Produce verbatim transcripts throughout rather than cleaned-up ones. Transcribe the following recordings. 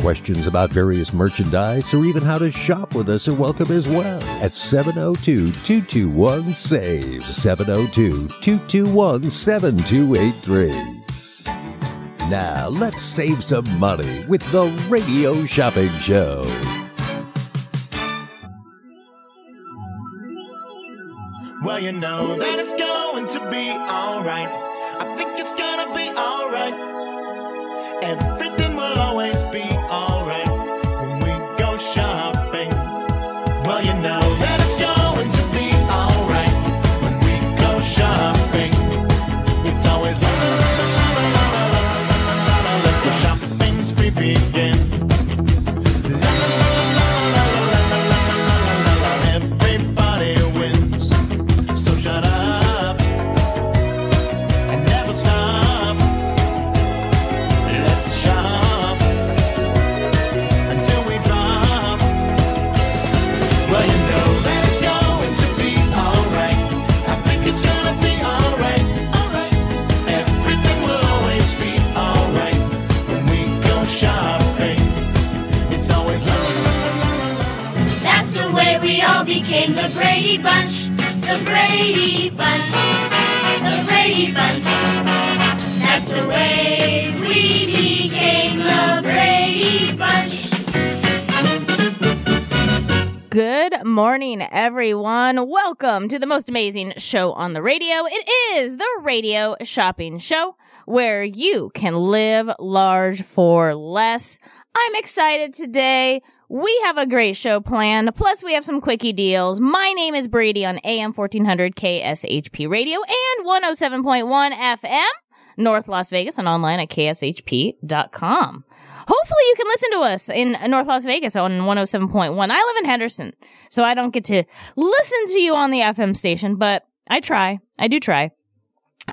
Questions about various merchandise or even how to shop with us are welcome as well at seven oh two, two two one, SAVE, seven oh two, two two one, seven two eight three. Now let's save some money with the Radio Shopping Show. Well, you know that it's going to be alright. I think it's gonna be alright. Everything will always be alright when we go shopping. Well, you know that it's going to be alright when we go shopping. It's always la la la la la la la la la la la la. Let the shopping spree begin. La la la la la la la la la la la. Everybody wins, so shut up and never stop. Let's shop became the Brady Bunch, the Brady Bunch, the Brady Bunch. That's the way we became the Brady Bunch. Good morning, everyone. Welcome to the most amazing show on the radio. It is the Radio Shopping Show, where you can live large for less. I'm excited today. We have a great show planned, plus we have some quickie deals. My name is Brady on A M fourteen hundred K S H P Radio and one oh seven point one F M, North Las Vegas, and online at K S H P dot com. Hopefully you can listen to us in North Las Vegas on one oh seven point one. I live in Henderson, so I don't get to listen to you on the F M station, but I try. I do try.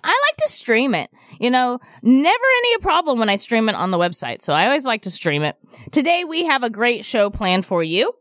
I like to stream it. You know, never any problem when I stream it on the website, so I always like to stream it. Today, we have a great show planned for you.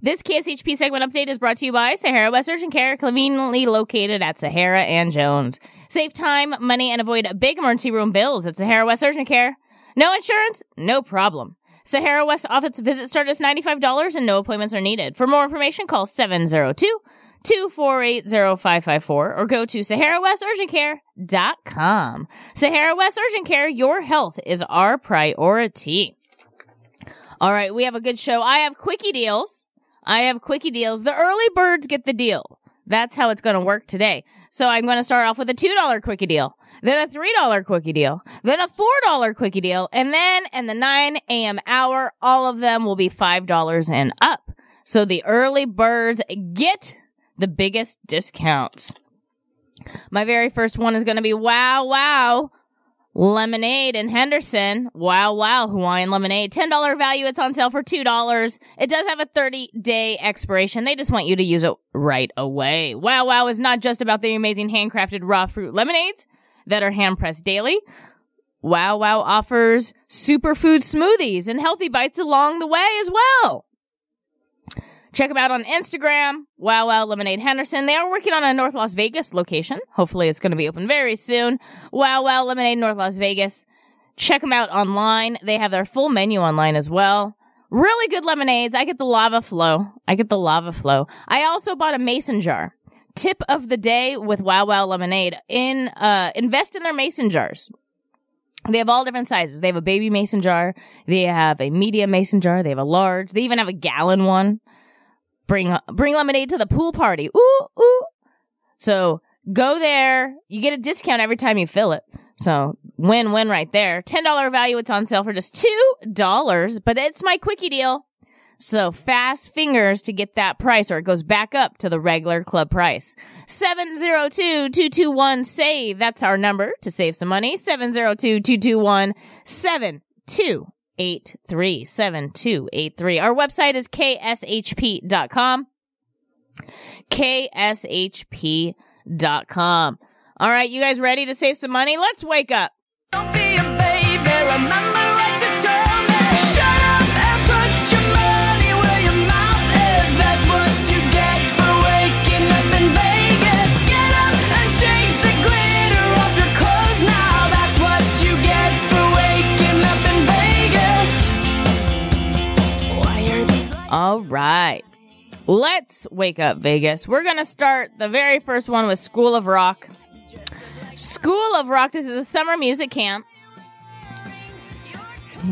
This K S H P segment update is brought to you by Sahara West Urgent Care, conveniently located at Sahara and Jones. Save time, money, and avoid big emergency room bills at Sahara West Urgent Care. No insurance? No problem. Sahara West office visits start at ninety-five dollars and no appointments are needed. For more information, call seven oh two, two four eight, oh five five four or go to Sahara West Urgent Care dot com. Sahara West Urgent Care, your health is our priority. All right, we have a good show. I have quickie deals. I have quickie deals. The early birds get the deal. That's how it's going to work today. So I'm going to start off with a two dollar quickie deal, then a three dollar quickie deal, then a four dollar quickie deal, and then in the nine a.m. hour, all of them will be five dollars and up. So the early birds get the biggest discounts. My very first one is going to be Wow Wow Lemonade in Henderson. Wow Wow Hawaiian Lemonade. ten dollar value. It's on sale for two dollars. It does have a thirty-day expiration. They just want you to use it right away. Wow Wow is not just about the amazing handcrafted raw fruit lemonades that are hand-pressed daily. Wow Wow offers superfood smoothies and healthy bites along the way as well. Check them out on Instagram, Wow Wow Lemonade Henderson. They are working on a North Las Vegas location. Hopefully it's going to be open very soon. Wow Wow Lemonade North Las Vegas. Check them out online. They have their full menu online as well. Really good lemonades. I get the lava flow. I get the lava flow. I also bought a mason jar. Tip of the day with Wow Wow Lemonade. In uh, invest in their mason jars. They have all different sizes. They have a baby mason jar. They have a medium mason jar. They have a large. They even have a gallon one. Bring bring lemonade to the pool party. Ooh, ooh. So Go there. You get a discount every time you fill it. So win-win right there. ten dollars value. It's on sale for just two dollars, but it's my quickie deal. So fast fingers to get that price or it goes back up to the regular club price. seven zero two, two two one, save. That's our number to save some money. seven zero two, two two one, seven two eight three. seven two eight three. Our website is K S H P dot com. K S H P dot com. All right, you guys ready to save some money? Let's wake up. Don't be a baby. Remember what you told me. Shut up and put your money where your mouth is. That's what you get for waking up in Vegas. Get up and shake the glitter off your clothes now. That's what you get for waking up in Vegas. Why are these lights? All right. Let's wake up, Vegas. We're going to start the very first one with School of Rock. School of Rock. This is a summer music camp.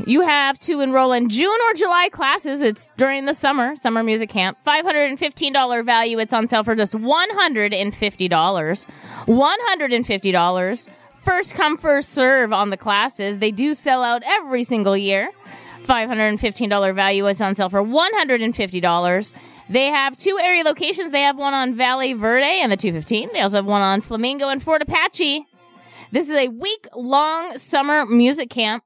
You have to enroll in June or July classes. It's during the summer, summer music camp. five hundred fifteen dollars value. It's on sale for just one hundred fifty dollars. one hundred fifty dollars. First come, first serve on the classes. They do sell out every single year. five hundred fifteen dollars value. It's on sale for one hundred fifty dollars. They have two area locations. They have one on Valley Verde and the two fifteen. They also have one on Flamingo and Fort Apache. This is a week-long summer music camp.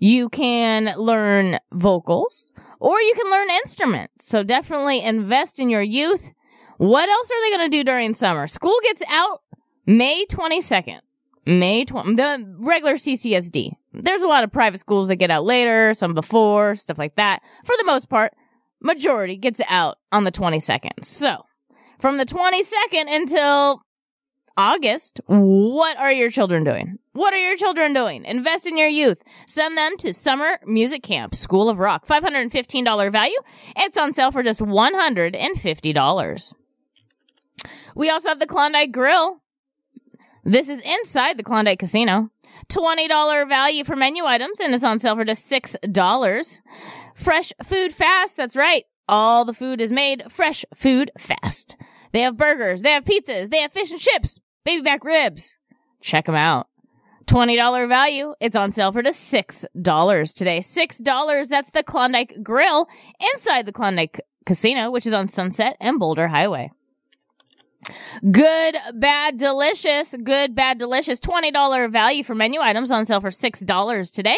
You can learn vocals or you can learn instruments. So definitely invest in your youth. What else are they going to do during summer? School gets out May twenty-second. May twentieth, the regular C C S D. There's a lot of private schools that get out later, some before, stuff like that. For the most part, majority gets out on the twenty-second. So from the twenty-second until August, what are your children doing? What are your children doing? Invest in your youth. Send them to Summer Music Camp, School of Rock. five hundred fifteen dollars value. It's on sale for just one hundred fifty dollars. We also have the Klondike Grill. This is inside the Klondike Casino. twenty dollars value for menu items, and it's on sale for just six dollars. Fresh food fast. That's right. All the food is made fresh food fast. They have burgers. They have pizzas. They have fish and chips. Baby back ribs. Check them out. twenty dollars value. It's on sale for just six dollars today. six dollars. That's the Klondike Grill inside the Klondike Casino, which is on Sunset and Boulder Highway. Good Bad Delicious. Good Bad Delicious. twenty dollars value for menu items on sale for six dollars today.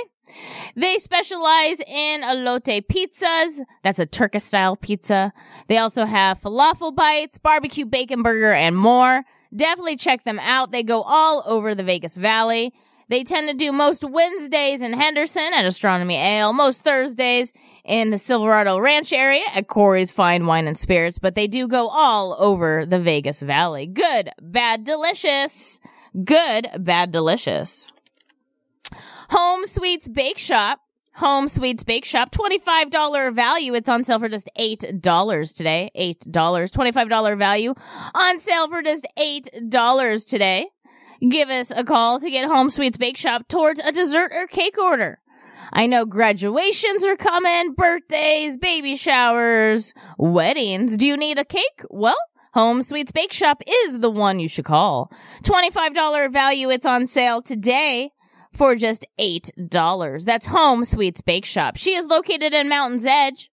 They specialize in elote pizzas. That's a Turkish-style pizza. They also have falafel bites, barbecue bacon burger, and more. Definitely check them out. They go all over the Vegas Valley. They tend to do most Wednesdays in Henderson at Astronomy Ale, most Thursdays in the Silverado Ranch area at Corey's Fine Wine and Spirits, but they do go all over the Vegas Valley. Good, Bad, Delicious. Good, Bad, Delicious. Home Sweets Bake Shop. Home Sweets Bake Shop. twenty-five dollars value. It's on sale for just eight dollars today. eight dollars. twenty-five dollars value. On sale for just eight dollars today. Give us a call to get Home Sweets Bake Shop towards a dessert or cake order. I know graduations are coming, birthdays, baby showers, weddings. Do you need a cake? Well, Home Sweets Bake Shop is the one you should call. twenty-five dollars value. It's on sale today for just eight dollars. That's Home Sweets Bake Shop. She is located in Mountain's Edge.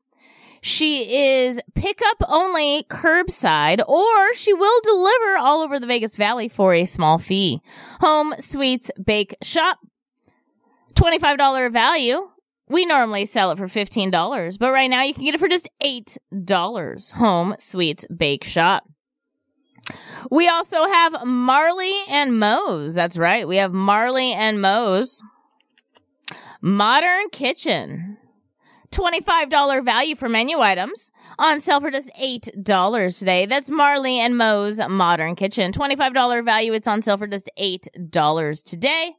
She is pickup only curbside, or she will deliver all over the Vegas Valley for a small fee. Home Sweets Bake Shop, twenty-five dollars value. We normally sell it for fifteen dollars, but right now you can get it for just eight dollars. Home Sweets Bake Shop. We also have Marley and Moe's. That's right. We have Marley and Moe's Modern Kitchen. twenty-five dollars value for menu items on sale for just eight dollars today. That's Marley and Moe's Modern Kitchen. twenty-five dollars value. It's on sale for just eight dollars today.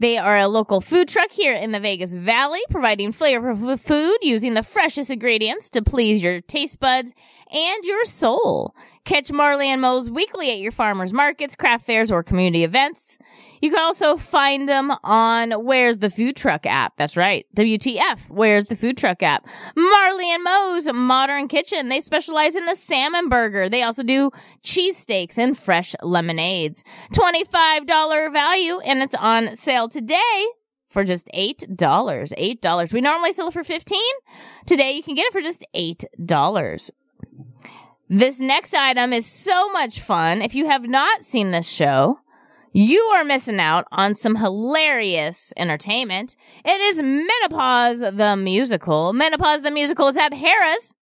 They are a local food truck here in the Vegas Valley, providing flavorful food using the freshest ingredients to please your taste buds and your soul. Catch Marley and Moe's weekly at your farmers markets, craft fairs, or community events. You can also find them on Where's the Food Truck app. That's right. W T F, Where's the Food Truck app. Marley and Moe's Modern Kitchen. They specialize in the salmon burger. They also do cheesesteaks and fresh lemonades. twenty-five dollars value, and it's on sale today for just eight dollars. eight dollars. We normally sell it for fifteen dollars. Today, you can get it for just eight dollars. This next item is so much fun. If you have not seen this show, you are missing out on some hilarious entertainment. It is Menopause the Musical. Menopause the Musical is at Harrah's.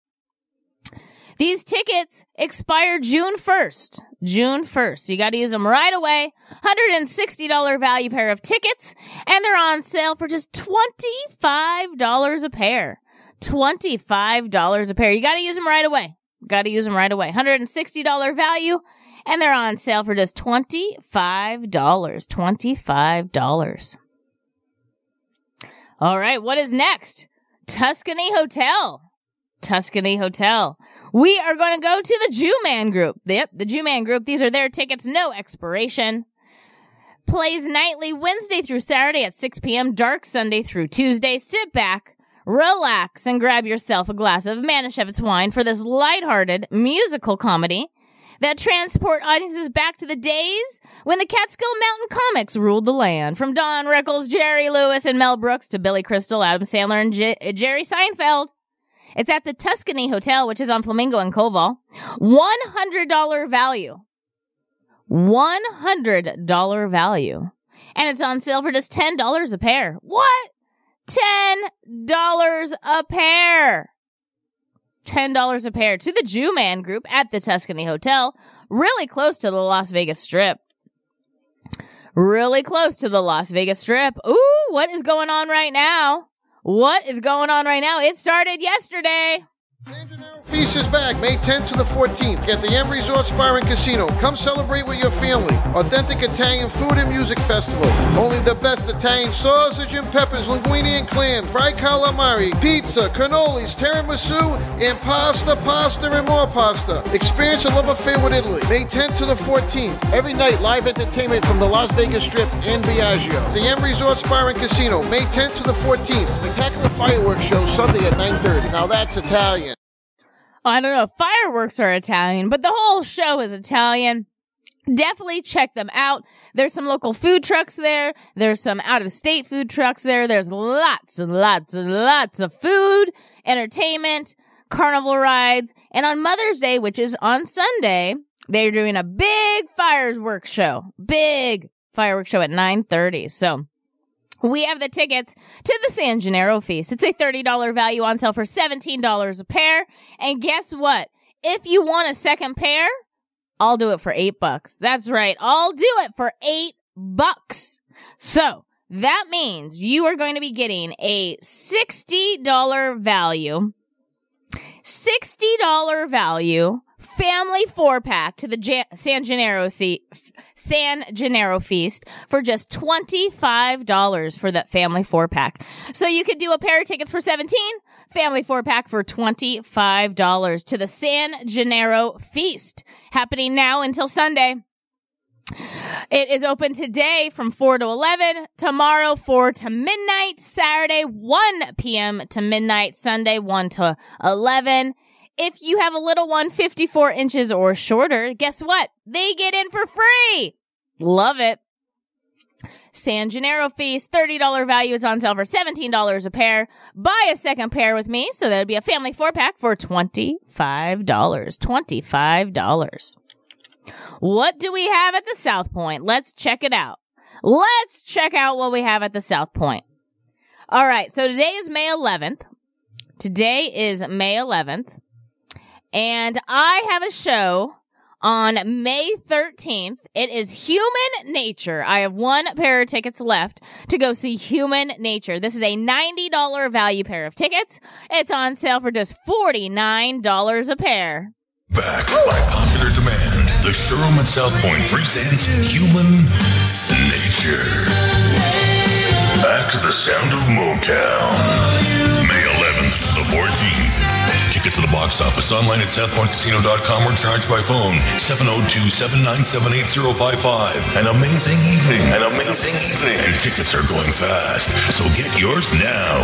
These tickets expire June first. June first. So you got to use them right away. one hundred sixty dollars value pair of tickets, and they're on sale for just twenty-five dollars a pair. twenty-five dollars a pair. You got to use them right away. Got to use them right away. one hundred sixty dollars value, and they're on sale for just twenty-five dollars. twenty-five dollars. All right, what is next? Tuscany Hotel. Tuscany Hotel. We are going to go to the Jew Man Group. Yep, the Jew Man Group. These are their tickets. No expiration. Plays nightly Wednesday through Saturday at six p.m., dark Sunday through Tuesday. Sit back, relax, and grab yourself a glass of Banachek's wine for this lighthearted musical comedy that transport audiences back to the days when the Catskill Mountain comics ruled the land. From Don Rickles, Jerry Lewis, and Mel Brooks to Billy Crystal, Adam Sandler, and J- Jerry Seinfeld. It's at the Tuscany Hotel, which is on Flamingo and Koval. one hundred dollars value. one hundred dollars value. And it's on sale for just ten dollars a pair. What? ten dollars a pair. ten dollars a pair to the Jew Man Group at the Tuscany Hotel, really close to the Las Vegas Strip. Really close to the Las Vegas Strip. Ooh, what is going on right now? What is going on right now? It started yesterday. San Gennaro Feast is back May tenth to the fourteenth at the M Resort Spire and Casino. Come celebrate with your family. Authentic Italian food and music festival. Only the best Italian sausage and peppers, linguine and clam, fried calamari, pizza, cannolis, tiramisu, and pasta, pasta, and more pasta. Experience a love affair with Italy. May tenth to the fourteenth. Every night, live entertainment from the Las Vegas Strip and Bellagio. The M Resort Spire and Casino, May tenth to the fourteenth. Spectacular fireworks show Sunday at nine thirty. Now that's Italian. I don't know if fireworks are Italian, but the whole show is Italian. Definitely check them out. There's some local food trucks there. There's some out-of-state food trucks there. There's lots and lots and lots of food, entertainment, carnival rides. And on Mother's Day, which is on Sunday, they're doing a big fireworks show. Big fireworks show at nine thirty. So we have the tickets to the San Gennaro Feast. It's a thirty dollars value on sale for seventeen dollars a pair. And guess what? If you want a second pair, I'll do it for eight bucks. That's right. I'll do it for eight bucks. So that means you are going to be getting a sixty dollars value, sixty dollars value family four-pack to the Jan- San Gennaro se- San Gennaro Feast for just twenty-five dollars for that family four-pack. So you could do a pair of tickets for seventeen dollars, family four-pack for twenty-five dollars to the San Gennaro Feast, happening now until Sunday. It is open today from four to eleven, tomorrow four to midnight, Saturday one p.m. to midnight, Sunday one to eleven. If you have a little one fifty-four inches or shorter, guess what? They get in for free. Love it. San Gennaro Feast, thirty dollars value. It's on sale for seventeen dollars a pair. Buy a second pair with me. So that would be a family four-pack for twenty-five dollars. twenty-five dollars. What do we have at the South Point? Let's check it out. Let's check out what we have at the South Point. All right. So today is May eleventh. Today is May eleventh. And I have a show on May thirteenth. It is Human Nature. I have one pair of tickets left to go see Human Nature. This is a ninety dollars value pair of tickets. It's on sale for just forty-nine dollars a pair. Back by popular demand, the showroom at South Point presents Human Nature. Back to the sound of Motown. May eleventh to the fourteenth. tickets to the box office online at south point casino dot com or charge by phone seven oh two, seven nine seven, eight oh five five. An amazing evening. An amazing evening. And tickets are going fast, so get yours now.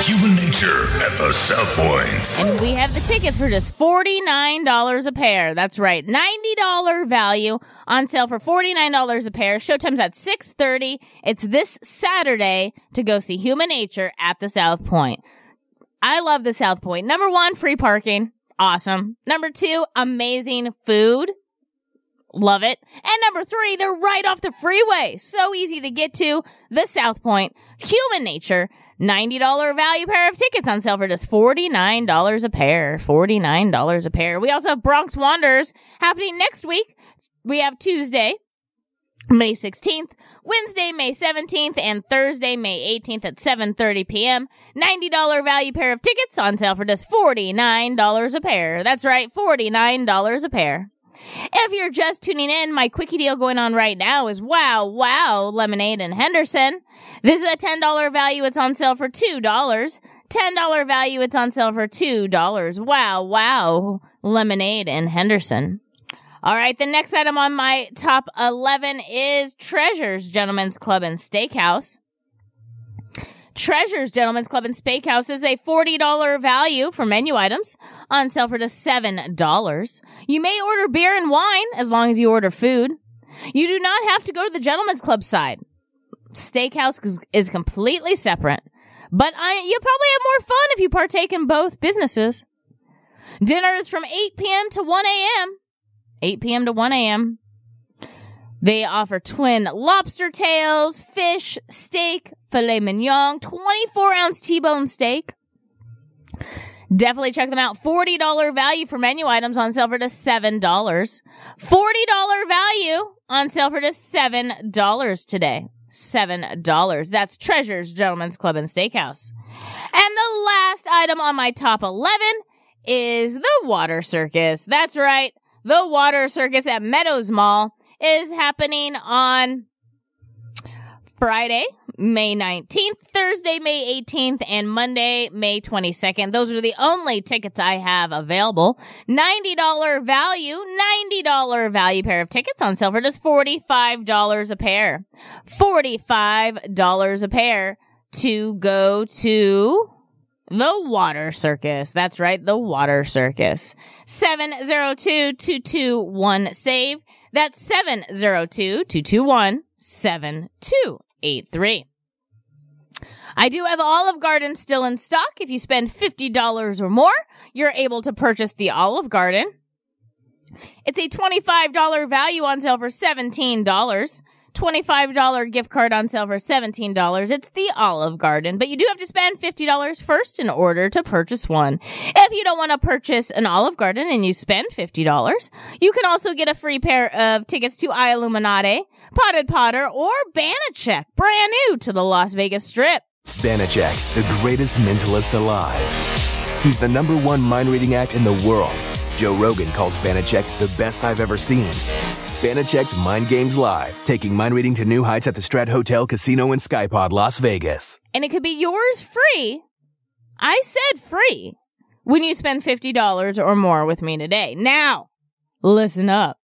Human Nature at the South Point. And we have the tickets for just forty-nine dollars a pair. That's right. ninety dollars value on sale for forty-nine dollars a pair. Showtime's at six thirty. It's this Saturday to go see Human Nature at the South Point. I love the South Point. Number one, free parking. Awesome. Number two, amazing food. Love it. And number three, they're right off the freeway. So easy to get to. The South Point, Human Nature. ninety dollars value pair of tickets on sale for just forty-nine dollars a pair. forty-nine dollars a pair. We also have Bronx Wanderers happening next week. We have Tuesday, May sixteenth, Wednesday, May seventeenth, and Thursday, May eighteenth at seven thirty p.m. ninety dollars value pair of tickets on sale for just forty-nine dollars a pair. That's right, forty-nine dollars a pair. If you're just tuning in, my quickie deal going on right now is Wow Wow Lemonade in Henderson. This is a ten dollars value. It's on sale for two dollars. ten dollars value. It's on sale for two dollars. Wow Wow Lemonade in Henderson. All right, the next item on my top eleven is Treasures Gentlemen's Club and Steakhouse. Treasures Gentlemen's Club and Steakhouse is a forty dollars value for menu items on sale for just seven dollars. You may order beer and wine as long as you order food. You do not have to go to the Gentlemen's Club side. Steakhouse is completely separate, but I, you'll probably have more fun if you partake in both businesses. Dinner is from eight p.m. to one a.m. eight p.m. to one a.m. They offer twin lobster tails, fish, steak, filet mignon, twenty-four ounce T-bone steak. Definitely check them out. forty dollars value for menu items on sale for just seven dollars. forty dollars value on sale for just seven dollars today. seven dollars. That's Treasures Gentlemen's Club and Steakhouse. And the last item on my top eleven is the Water Circus. That's right. The Water Circus at Meadows Mall is happening on Friday, May nineteenth, Thursday, May eighteenth, and Monday, May twenty-second. Those are the only tickets I have available. ninety dollars value, ninety dollars value pair of tickets on sale for just forty-five dollars a pair. forty-five dollars a pair to go to the Water Circus. That's right, the Water Circus. seven oh two, two two one, S A V E. That's seven oh two, two two one, seven two eight three. I do have Olive Garden still in stock. If you spend fifty dollars or more, you're able to purchase the Olive Garden. It's a twenty-five dollars value on sale for seventeen dollars. twenty-five dollars gift card on sale for seventeen dollars. It's the Olive Garden, but you do have to spend fifty dollars first in order to purchase one. If you don't want to purchase an Olive Garden and you spend fifty dollars, you can also get a free pair of tickets to I Illuminati, Potted Potter, or Banachek, brand new to the Las Vegas Strip. Banachek, the greatest mentalist alive. He's the number one mind reading act in the world. Joe Rogan calls Banachek the best I've ever seen. Banachek's Mind Games Live, taking mind reading to new heights at the Strat Hotel, Casino, and Skypod, Las Vegas. And it could be yours free. I said free when you spend fifty dollars or more with me today. Now, listen up.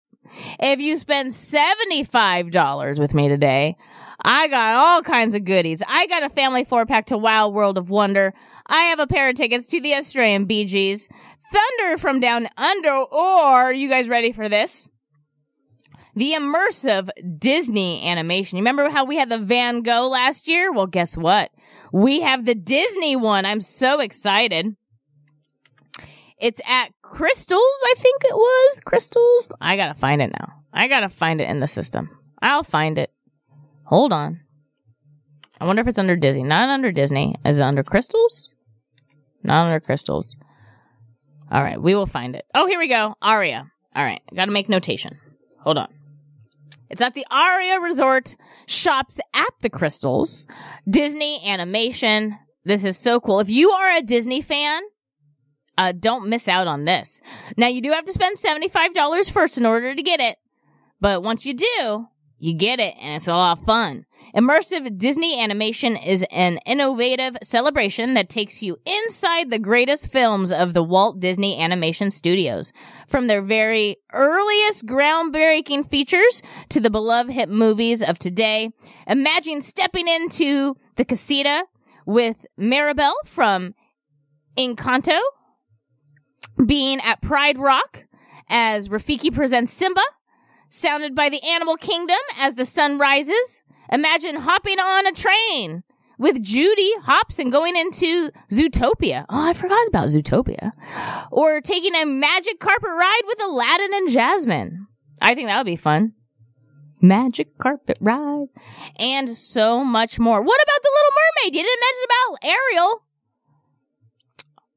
If you spend seventy-five dollars with me today, I got all kinds of goodies. I got a family four-pack to Wild World of Wonder. I have a pair of tickets to the Australian Bee Gees, Thunder from Down Under, or you guys ready for this? The immersive Disney animation. You remember how we had the Van Gogh last year? Well, guess what? We have the Disney one. I'm so excited. It's at Crystals, I think it was. Crystals. I gotta find it now. I gotta find it in the system. I'll find it. Hold on. I wonder if it's under Disney. Not under Disney. Is it under Crystals? Not under Crystals. All right, we will find it. Oh, here we go. Aria. All right, I gotta make notation. Hold on. It's at the Aria Resort, shops at the Crystals, Disney Animation. This is so cool. If you are a Disney fan, uh, don't miss out on this. Now, you do have to spend seventy-five dollars first in order to get it, but once you do, you get it, and it's a lot of fun. Immersive Disney Animation is an innovative celebration that takes you inside the greatest films of the Walt Disney Animation Studios. From their very earliest groundbreaking features to the beloved hit movies of today, imagine stepping into the casita with Maribel from Encanto, being at Pride Rock as Rafiki presents Simba, sounded by the Animal Kingdom as the sun rises. Imagine hopping on a train with Judy Hopps and going into Zootopia. Oh, I forgot about Zootopia. Or taking a magic carpet ride with Aladdin and Jasmine. I think that would be fun. Magic carpet ride. And so much more. What about The Little Mermaid? You didn't mention about Ariel.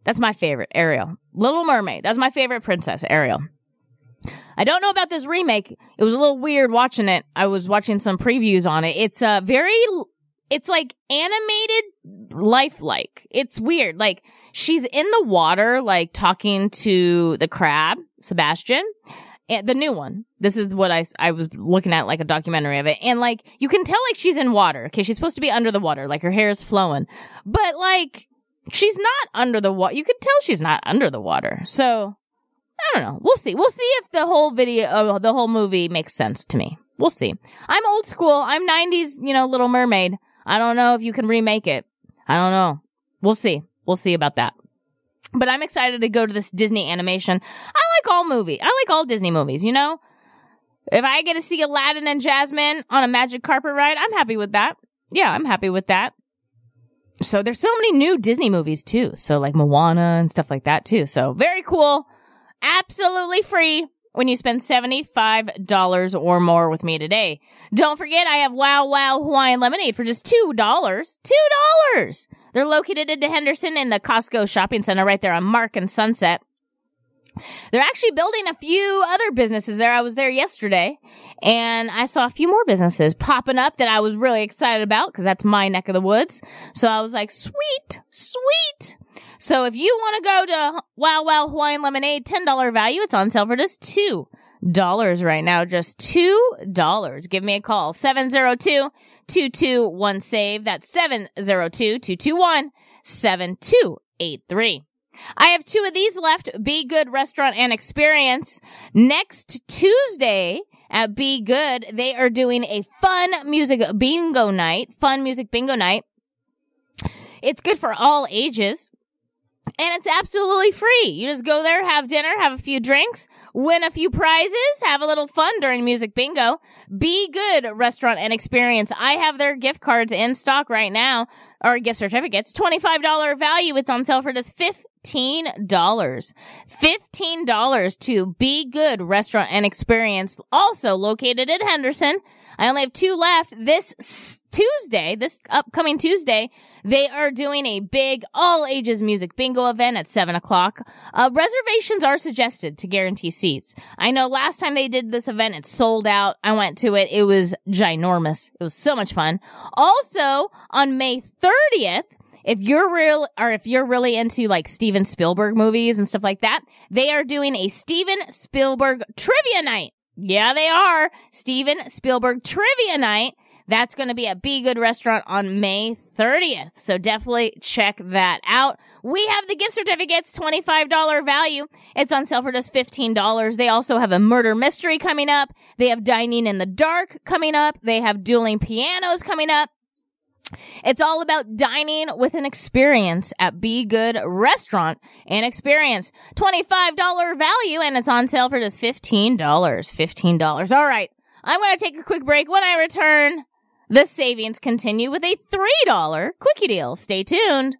That's my favorite, Ariel. Little Mermaid. That's my favorite princess, Ariel. I don't know about this remake. It was a little weird watching it. I was watching some previews on it. It's a very, it's like animated lifelike. It's weird. Like she's in the water, like talking to the crab, Sebastian, and the new one. This is what I, I was looking at, like a documentary of it. And like, you can tell like she's in water. Okay. She's supposed to be under the water. Like her hair is flowing, but like she's not under the water. You could tell she's not under the water. So. I don't know. We'll see. We'll see if the whole video, uh, the whole movie makes sense to me. We'll see. I'm old school. I'm nineties, you know, Little Mermaid. I don't know if you can remake it. I don't know. We'll see. We'll see about that. But I'm excited to go to this Disney animation. I like all movie. I like all Disney movies, you know? If I get to see Aladdin and Jasmine on a magic carpet ride, I'm happy with that. Yeah, I'm happy with that. So there's so many new Disney movies too. So like Moana and stuff like that too. So very cool. Absolutely free when you spend seventy-five dollars or more with me today. Don't forget, I have Wow Wow Hawaiian Lemonade for just two dollars. two dollars! They're located in Henderson in the Costco Shopping Center right there on Mark and Sunset. They're actually building a few other businesses there. I was there yesterday, and I saw a few more businesses popping up that I was really excited about because that's my neck of the woods. So I was like, sweet, sweet! So if you want to go to Wow Wow Hawaiian Lemonade, ten dollars value, it's on sale for just two dollars right now. Just two dollars. Give me a call. seven zero two, two two one, S A V E. That's seven zero two, two two one, seven two eight three. I have two of these left. Be Good Restaurant and Experience. Next Tuesday at Be Good, they are doing a fun music bingo night. Fun music bingo night. It's good for all ages. And it's absolutely free. You just go there, have dinner, have a few drinks, win a few prizes, have a little fun during music bingo. Be Good Restaurant and Experience. I have their gift cards in stock right now, or gift certificates. twenty-five dollars value. It's on sale for just fifteen dollars. fifteen dollars to Be Good Restaurant and Experience, also located in Henderson. I only have two left. This Tuesday, this upcoming Tuesday, they are doing a big all-ages music bingo event at seven o'clock. Uh, reservations are suggested to guarantee seats. I know last time they did this event, it sold out. I went to it. It was ginormous. It was so much fun. Also, on May thirtieth, If you're real, or if you're really into like Steven Spielberg movies and stuff like that, they are doing a Steven Spielberg trivia night. Yeah, they are. Steven Spielberg trivia night. That's going to be at Be Good Restaurant on May thirtieth. So definitely check that out. We have the gift certificates, twenty-five dollars value. It's on sale for just fifteen dollars. They also have a murder mystery coming up. They have dining in the dark coming up. They have dueling pianos coming up. It's all about dining with an experience at Be Good Restaurant and Experience. twenty-five dollars value, and it's on sale for just fifteen dollars. fifteen dollars. All right. I'm going to take a quick break. When I return, the savings continue with a three dollars quickie deal. Stay tuned.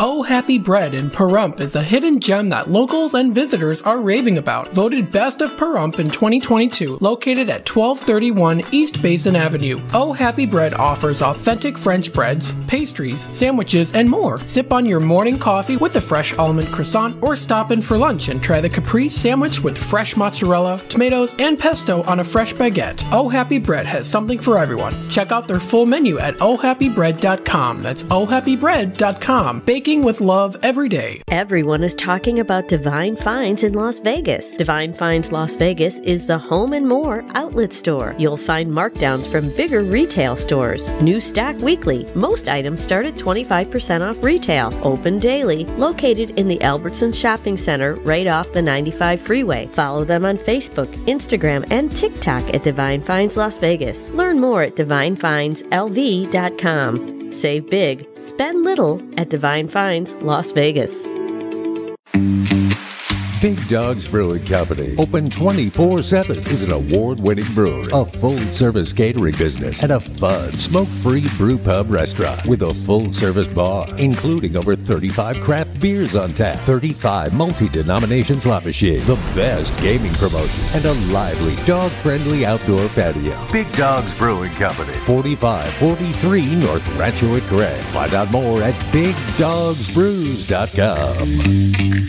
Oh Happy Bread in Pahrump is a hidden gem that locals and visitors are raving about. Voted Best of Pahrump in twenty twenty-two, located at twelve thirty-one East Basin Avenue. Oh Happy Bread offers authentic French breads, pastries, sandwiches, and more. Sip on your morning coffee with a fresh almond croissant, or stop in for lunch and try the caprese sandwich with fresh mozzarella, tomatoes, and pesto on a fresh baguette. Oh Happy Bread has something for everyone. Check out their full menu at oh happy bread dot com. That's oh happy bread dot com. Bake Baking with love every day. Everyone is talking about Divine Finds in Las Vegas. Divine Finds Las Vegas is the home and more outlet store. You'll find markdowns from bigger retail stores. New stock weekly. Most items start at twenty-five percent off retail. Open daily. Located in the Albertson Shopping Center right off the ninety-five freeway. Follow them on Facebook, Instagram, and TikTok at Divine Finds Las Vegas. Learn more at divine finds l v dot com. Save big, spend little at Divine Finds Las Vegas. Big Dogs Brewing Company, open twenty-four seven, is an award-winning brewer, a full-service catering business, and a fun, smoke-free brew pub restaurant with a full-service bar, including over thirty-five craft beers on tap, thirty-five multi-denominations slot machines, the best gaming promotion, and a lively, dog-friendly outdoor patio. Big Dogs Brewing Company, forty-five forty-three North Rancho at Gray. Find out more at big dogs brews dot com.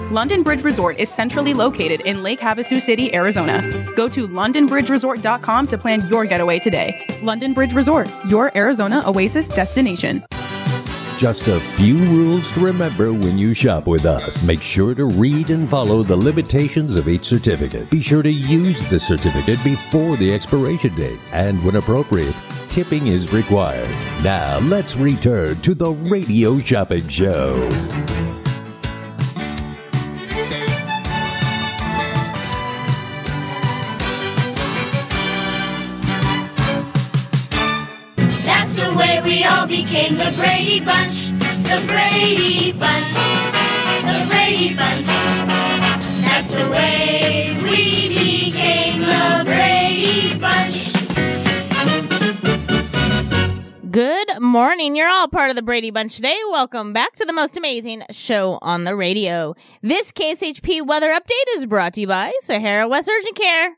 London Bridge Resort is centrally located in Lake Havasu City, Arizona. Go to london bridge resort dot com to plan your getaway today. London Bridge Resort, your Arizona oasis destination. Just a few rules to remember when you shop with us. Make sure to read and follow the limitations of each certificate. Be sure to use the certificate before the expiration date. And when appropriate, tipping is required. Now let's return to the Radio Shopping Show. We all became the Brady Bunch, the Brady Bunch, the Brady Bunch. That's the way we became the Brady Bunch. Good morning. You're all part of the Brady Bunch today. Welcome back to the most amazing show on the radio. This K S H P weather update is brought to you by Sahara West Urgent Care.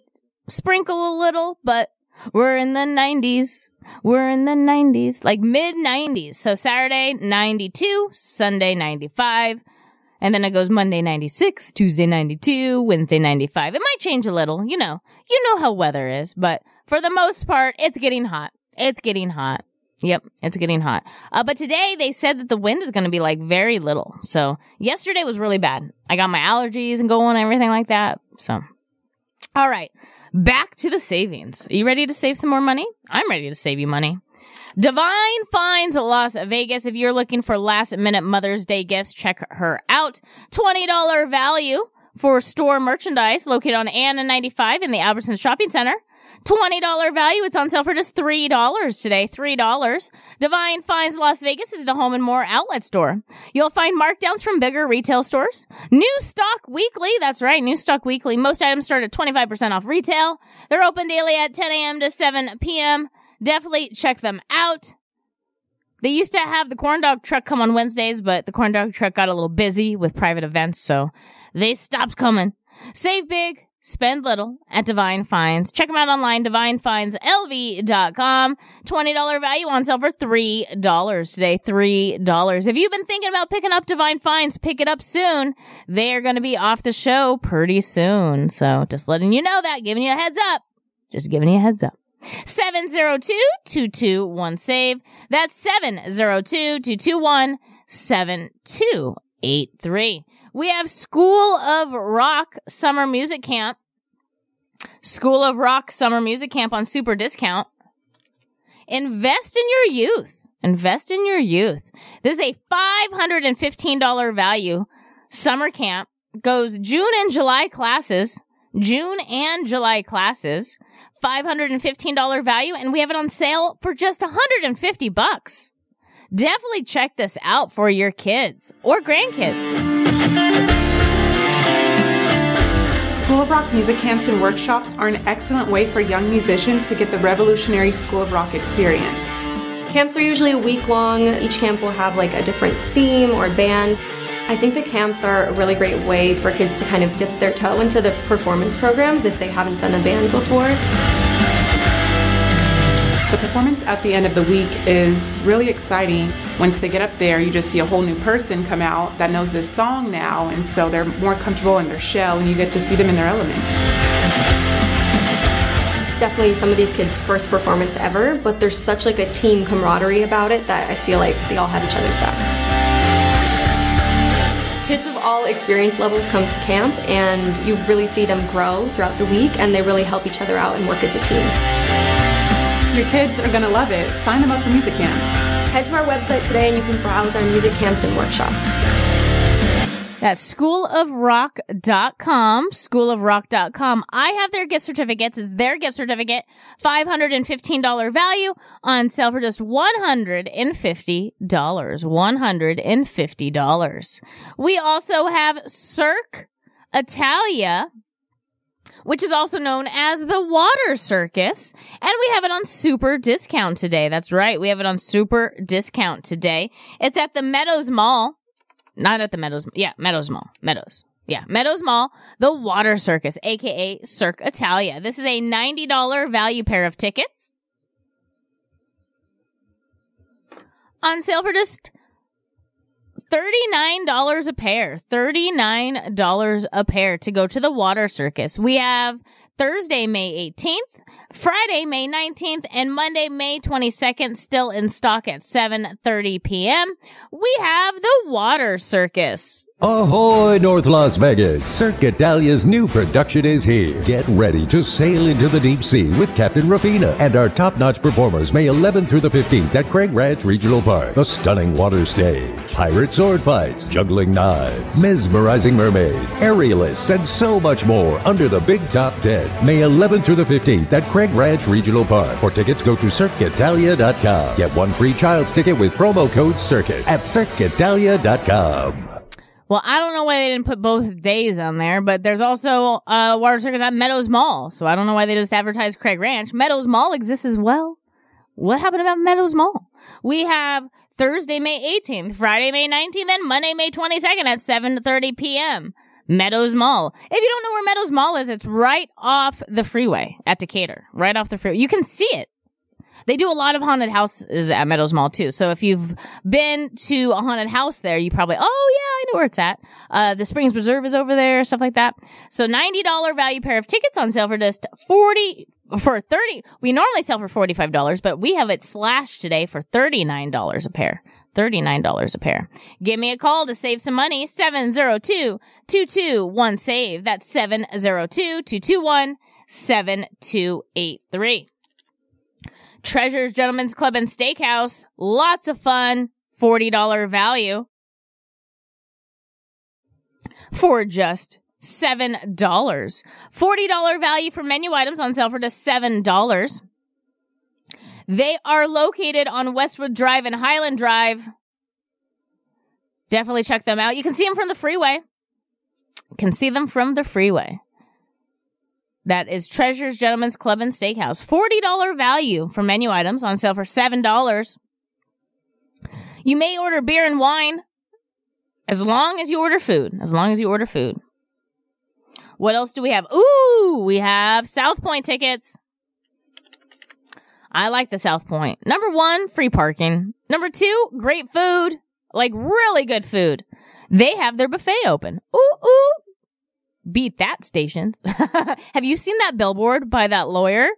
sprinkle a little, but we're in the nineties. We're in the nineties, like mid-nineties. So Saturday, ninety-two, Sunday, ninety-five, and then it goes Monday, ninety-six, Tuesday, ninety-two, Wednesday, ninety-five. It might change a little, you know. You know how weather is, but for the most part, it's getting hot. It's getting hot. Yep, it's getting hot. Uh, but today they said that the wind is going to be like very little. So yesterday was really bad. I got my allergies and going and everything like that. So, all right, back to the savings. Are you ready to save some more money? I'm ready to save you money. Divine Finds Las Vegas. If you're looking for last-minute Mother's Day gifts, check her out. twenty dollars value for store merchandise located on Anna ninety-five in the Albertsons Shopping Center. twenty dollars value. It's on sale for just three dollars today. three dollars. Divine Finds Las Vegas is the Home and More outlet store. You'll find markdowns from bigger retail stores. New stock weekly. That's right. New stock weekly. Most items start at twenty-five percent off retail. They're open daily at ten a.m. to seven p.m. Definitely check them out. They used to have the corn dog truck come on Wednesdays, but the corn dog truck got a little busy with private events, so they stopped coming. Save big, spend little at Divine Finds. Check them out online, divine finds l v dot com. twenty dollars value on sale for three dollars today, three dollars. If you've been thinking about picking up Divine Finds, pick it up soon. They are going to be off the show pretty soon, so just letting you know that, giving you a heads up. Just giving you a heads up. seven zero two, two two one, save. That's seven zero two, two two one, seven two eight three. We have School of Rock Summer Music Camp. School of Rock Summer Music Camp on super discount. Invest in your youth. Invest in your youth. This is a five hundred fifteen dollars value summer camp. Goes June and July classes. June and July classes. five hundred fifteen dollars value, and we have it on sale for just one hundred fifty bucks. Definitely check this out for your kids or grandkids. School of Rock music camps and workshops are an excellent way for young musicians to get the revolutionary School of Rock experience. Camps are usually a week long. Each camp will have like a different theme or band. I think the camps are a really great way for kids to kind of dip their toe into the performance programs if they haven't done a band before. The performance at the end of the week is really exciting. Once they get up there, you just see a whole new person come out that knows this song now, and so they're more comfortable in their shell, and you get to see them in their element. It's definitely some of these kids' first performance ever, but there's such like a team camaraderie about it that I feel like they all have each other's back. Kids of all experience levels come to camp, and you really see them grow throughout the week, and they really help each other out and work as a team. Your kids are going to love it. Sign them up for music camp. Head to our website today and you can browse our music camps and workshops. That's school of rock dot com, school of rock dot com. I have their gift certificates. It's their gift certificate, five hundred fifteen dollars value on sale for just one hundred fifty dollars, one hundred fifty dollars. We also have Cirque Italia, which is also known as the Water Circus. And we have it on super discount today. That's right. We have it on super discount today. It's at the Meadows Mall. Not at the Meadows. Yeah, Meadows Mall. Meadows. Yeah, Meadows Mall. The Water Circus, a k a. Cirque Italia. This is a ninety dollars value pair of tickets. On sale for just thirty-nine dollars a pair. thirty-nine dollars a pair to go to the Water Circus. We have Thursday, May eighteenth, Friday, May nineteenth, and Monday, May twenty-second, still in stock at seven thirty p.m. We have the Water Circus. Ahoy, North Las Vegas. Cirque Italia's new production is here. Get ready to sail into the deep sea with Captain Rafina and our top-notch performers May eleventh through the fifteenth at Craig Ranch Regional Park. The stunning water stage, pirate sword fights, juggling knives, mesmerizing mermaids, aerialists, and so much more under the big top ten. May eleventh through the fifteenth at Craig Ranch Regional Park. For tickets, go to cirque italia dot com. Get one free child's ticket with promo code CIRCUS at cirque italia dot com. Well, I don't know why they didn't put both days on there, but there's also uh, Water Circus at Meadows Mall, so I don't know why they just advertised Craig Ranch. Meadows Mall exists as well. What happened about Meadows Mall? We have Thursday, May eighteenth, Friday, May nineteenth, and Monday, May twenty-second at seven thirty p.m. Meadows Mall. If you don't know where Meadows Mall is, it's right off the freeway at Decatur. Right off the freeway. You can see it. They do a lot of haunted houses at Meadows Mall too. So if you've been to a haunted house there, you probably, oh yeah, I know where it's at. Uh, the Springs Reserve is over there, stuff like that. So ninety dollars value pair of tickets on sale for just forty for thirty. We normally sell for forty-five dollars, but we have it slashed today for thirty-nine dollars a pair. thirty-nine dollars a pair. Give me a call to save some money. seven zero two, two two one, S A V E. That's seven zero two, two two one, seven two eight three. Treasures Gentlemen's Club and Steakhouse. Lots of fun. forty dollars value for just seven dollars. forty dollars value for menu items on sale for just seven dollars. They are located on Westwood Drive and Highland Drive. Definitely check them out. You can see them from the freeway. You can see them from the freeway. That is Treasures Gentlemen's Club and Steakhouse. forty dollars value for menu items on sale for seven dollars. You may order beer and wine as long as you order food. As long as you order food. What else do we have? Ooh, we have South Point tickets. I like the South Point. Number one, free parking. Number two, great food. Like, really good food. They have their buffet open. Ooh, ooh. Beat that, stations. Have you seen that billboard by that lawyer?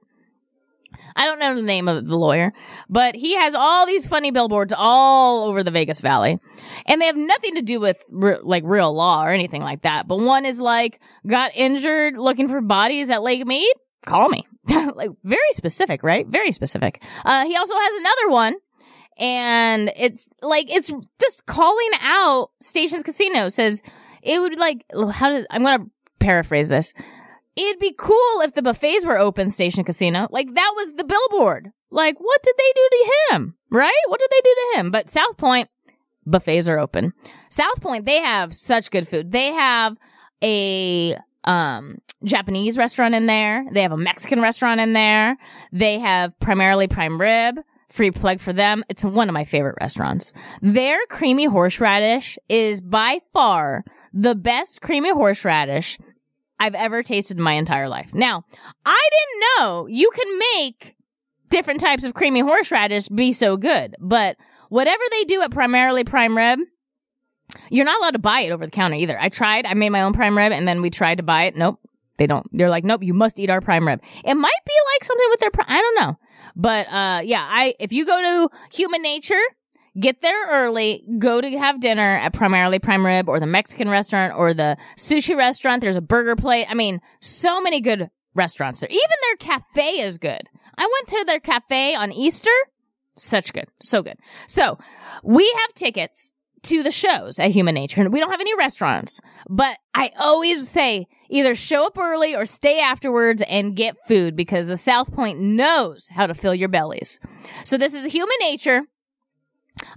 I don't know the name of the lawyer, but he has all these funny billboards all over the Vegas Valley. And they have nothing to do with, re- like, real law or anything like that. But one is like, got injured looking for bodies at Lake Mead? Call me. Like, very specific, right? Very specific. Uh, he also has another one, and it's like, it's just calling out Stations Casino. Says it would, like, how does, I'm going to paraphrase this. It'd be cool if the buffets were open, Station Casino. Like, that was the billboard. Like, what did they do to him? Right? What did they do to him? But South Point, buffets are open. South Point, they have such good food. They have a, um, Japanese restaurant in there. They have a Mexican restaurant in there. They have primarily prime rib. Free plug for them. It's one of my favorite restaurants. Their creamy horseradish is by far the best creamy horseradish I've ever tasted in my entire life. Now, I didn't know you can make different types of creamy horseradish be so good, but whatever they do at primarily prime rib, you're not allowed to buy it over the counter either. I tried. I made my own prime rib, and then we tried to buy it. Nope. They don't. They're like, nope, you must eat our prime rib. It might be like something with their prime. I don't know. But, uh, yeah, I, if you go to Human Nature, get there early, go to have dinner at primarily prime rib or the Mexican restaurant or the sushi restaurant. There's a burger plate. I mean, so many good restaurants there. Even their cafe is good. I went to their cafe on Easter. Such good. So good. So we have tickets to the shows at Human Nature, and we don't have any restaurants, but I always say either show up early or stay afterwards and get food, because the South Point knows how to fill your bellies. So this is Human Nature.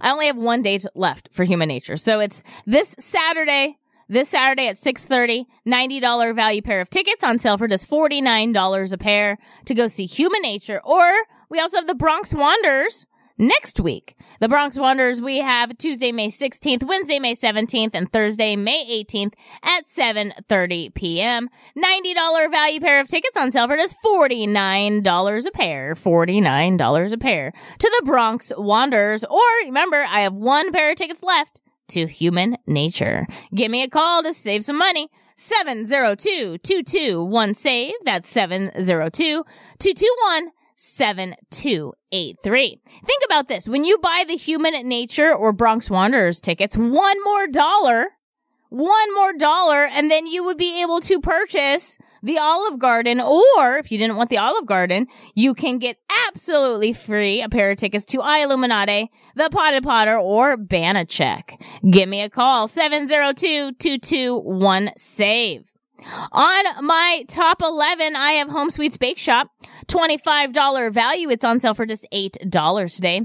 I only have one day left for Human Nature. So it's this Saturday, this Saturday at six thirty, ninety dollars value pair of tickets on sale for just forty-nine dollars a pair to go see Human Nature. Or we also have the Bronx Wanderers next week. The Bronx Wanderers, we have Tuesday, May sixteenth, Wednesday, May seventeenth, and Thursday, May eighteenth at seven thirty p.m. ninety dollars value pair of tickets on sale for just forty-nine dollars a pair. forty-nine dollars a pair to the Bronx Wanderers. Or remember, I have one pair of tickets left to Human Nature. Give me a call to save some money. seven zero two, two two one, S A V E. That's seven zero two, two two one, seven two eight three. Think about this. When you buy the Human Nature or Bronx Wanderers tickets, one more dollar, one more dollar, and then you would be able to purchase the Olive Garden. Or if you didn't want the Olive Garden, you can get absolutely free a pair of tickets to I Illuminate, the Potted Potter, or Banachek. Give me a call. seven zero two, two two one, S A V E. On my top eleven, I have Home Sweets Bake Shop, twenty-five dollars value. It's on sale for just eight dollars today.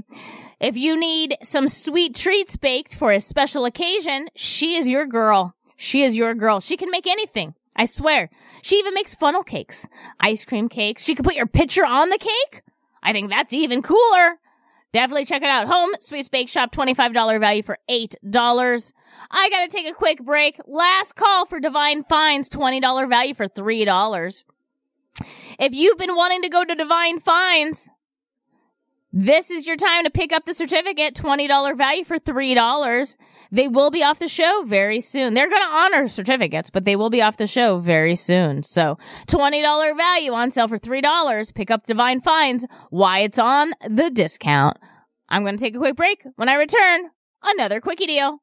If you need some sweet treats baked for a special occasion, she is your girl. She is your girl. She can make anything. I swear. She even makes funnel cakes, ice cream cakes. She can put your picture on the cake. I think that's even cooler. Definitely check it out. Home Sweets Bake Shop, twenty-five dollars value for eight dollars. I got to take a quick break. Last call for Divine Finds, twenty dollars value for three dollars. If you've been wanting to go to Divine Finds, This is your time to pick up the certificate, twenty dollars value for three dollars. They will be off the show very soon. They're going to honor certificates, but they will be off the show very soon. So twenty dollars value on sale for three dollars. Pick up Divine Finds, why it's on the discount. I'm going to take a quick break. When I return, another quickie deal.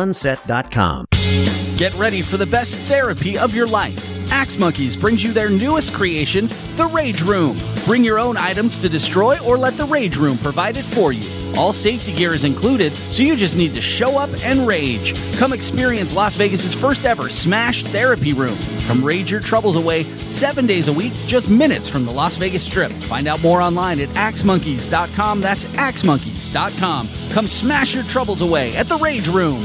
sunset dot com. Get ready for the best therapy of your life. Axe Monkeys brings you their newest creation, the Rage Room. Bring your own items to destroy or let the Rage Room provide it for you. All safety gear is included, so you just need to show up and rage. Come experience Las Vegas's first ever Smash Therapy Room. Come rage your troubles away seven days a week, just minutes from the Las Vegas Strip. Find out more online at axe monkeys dot com. That's axe monkeys dot com. Come smash your troubles away at the Rage Room.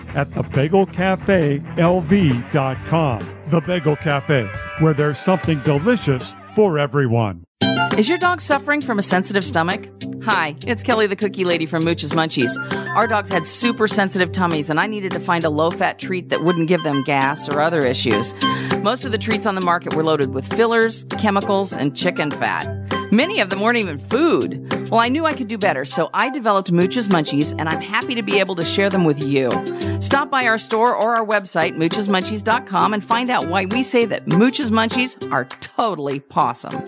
at the bagel cafe L V dot com. The Bagel Cafe, where there's something delicious for everyone. Is your dog suffering from a sensitive stomach? Hi, it's Kelly the Cookie Lady from Mooch's Munchies. Our dogs had super sensitive tummies, and I needed to find a low-fat treat that wouldn't give them gas or other issues. Most of the treats on the market were loaded with fillers, chemicals, and chicken fat. Many of them weren't even food. Well, I knew I could do better, so I developed Mooch's Munchies, and I'm happy to be able to share them with you. Stop by our store or our website, mooch's munchies dot com, and find out why we say that Mooch's Munchies are totally pawsome.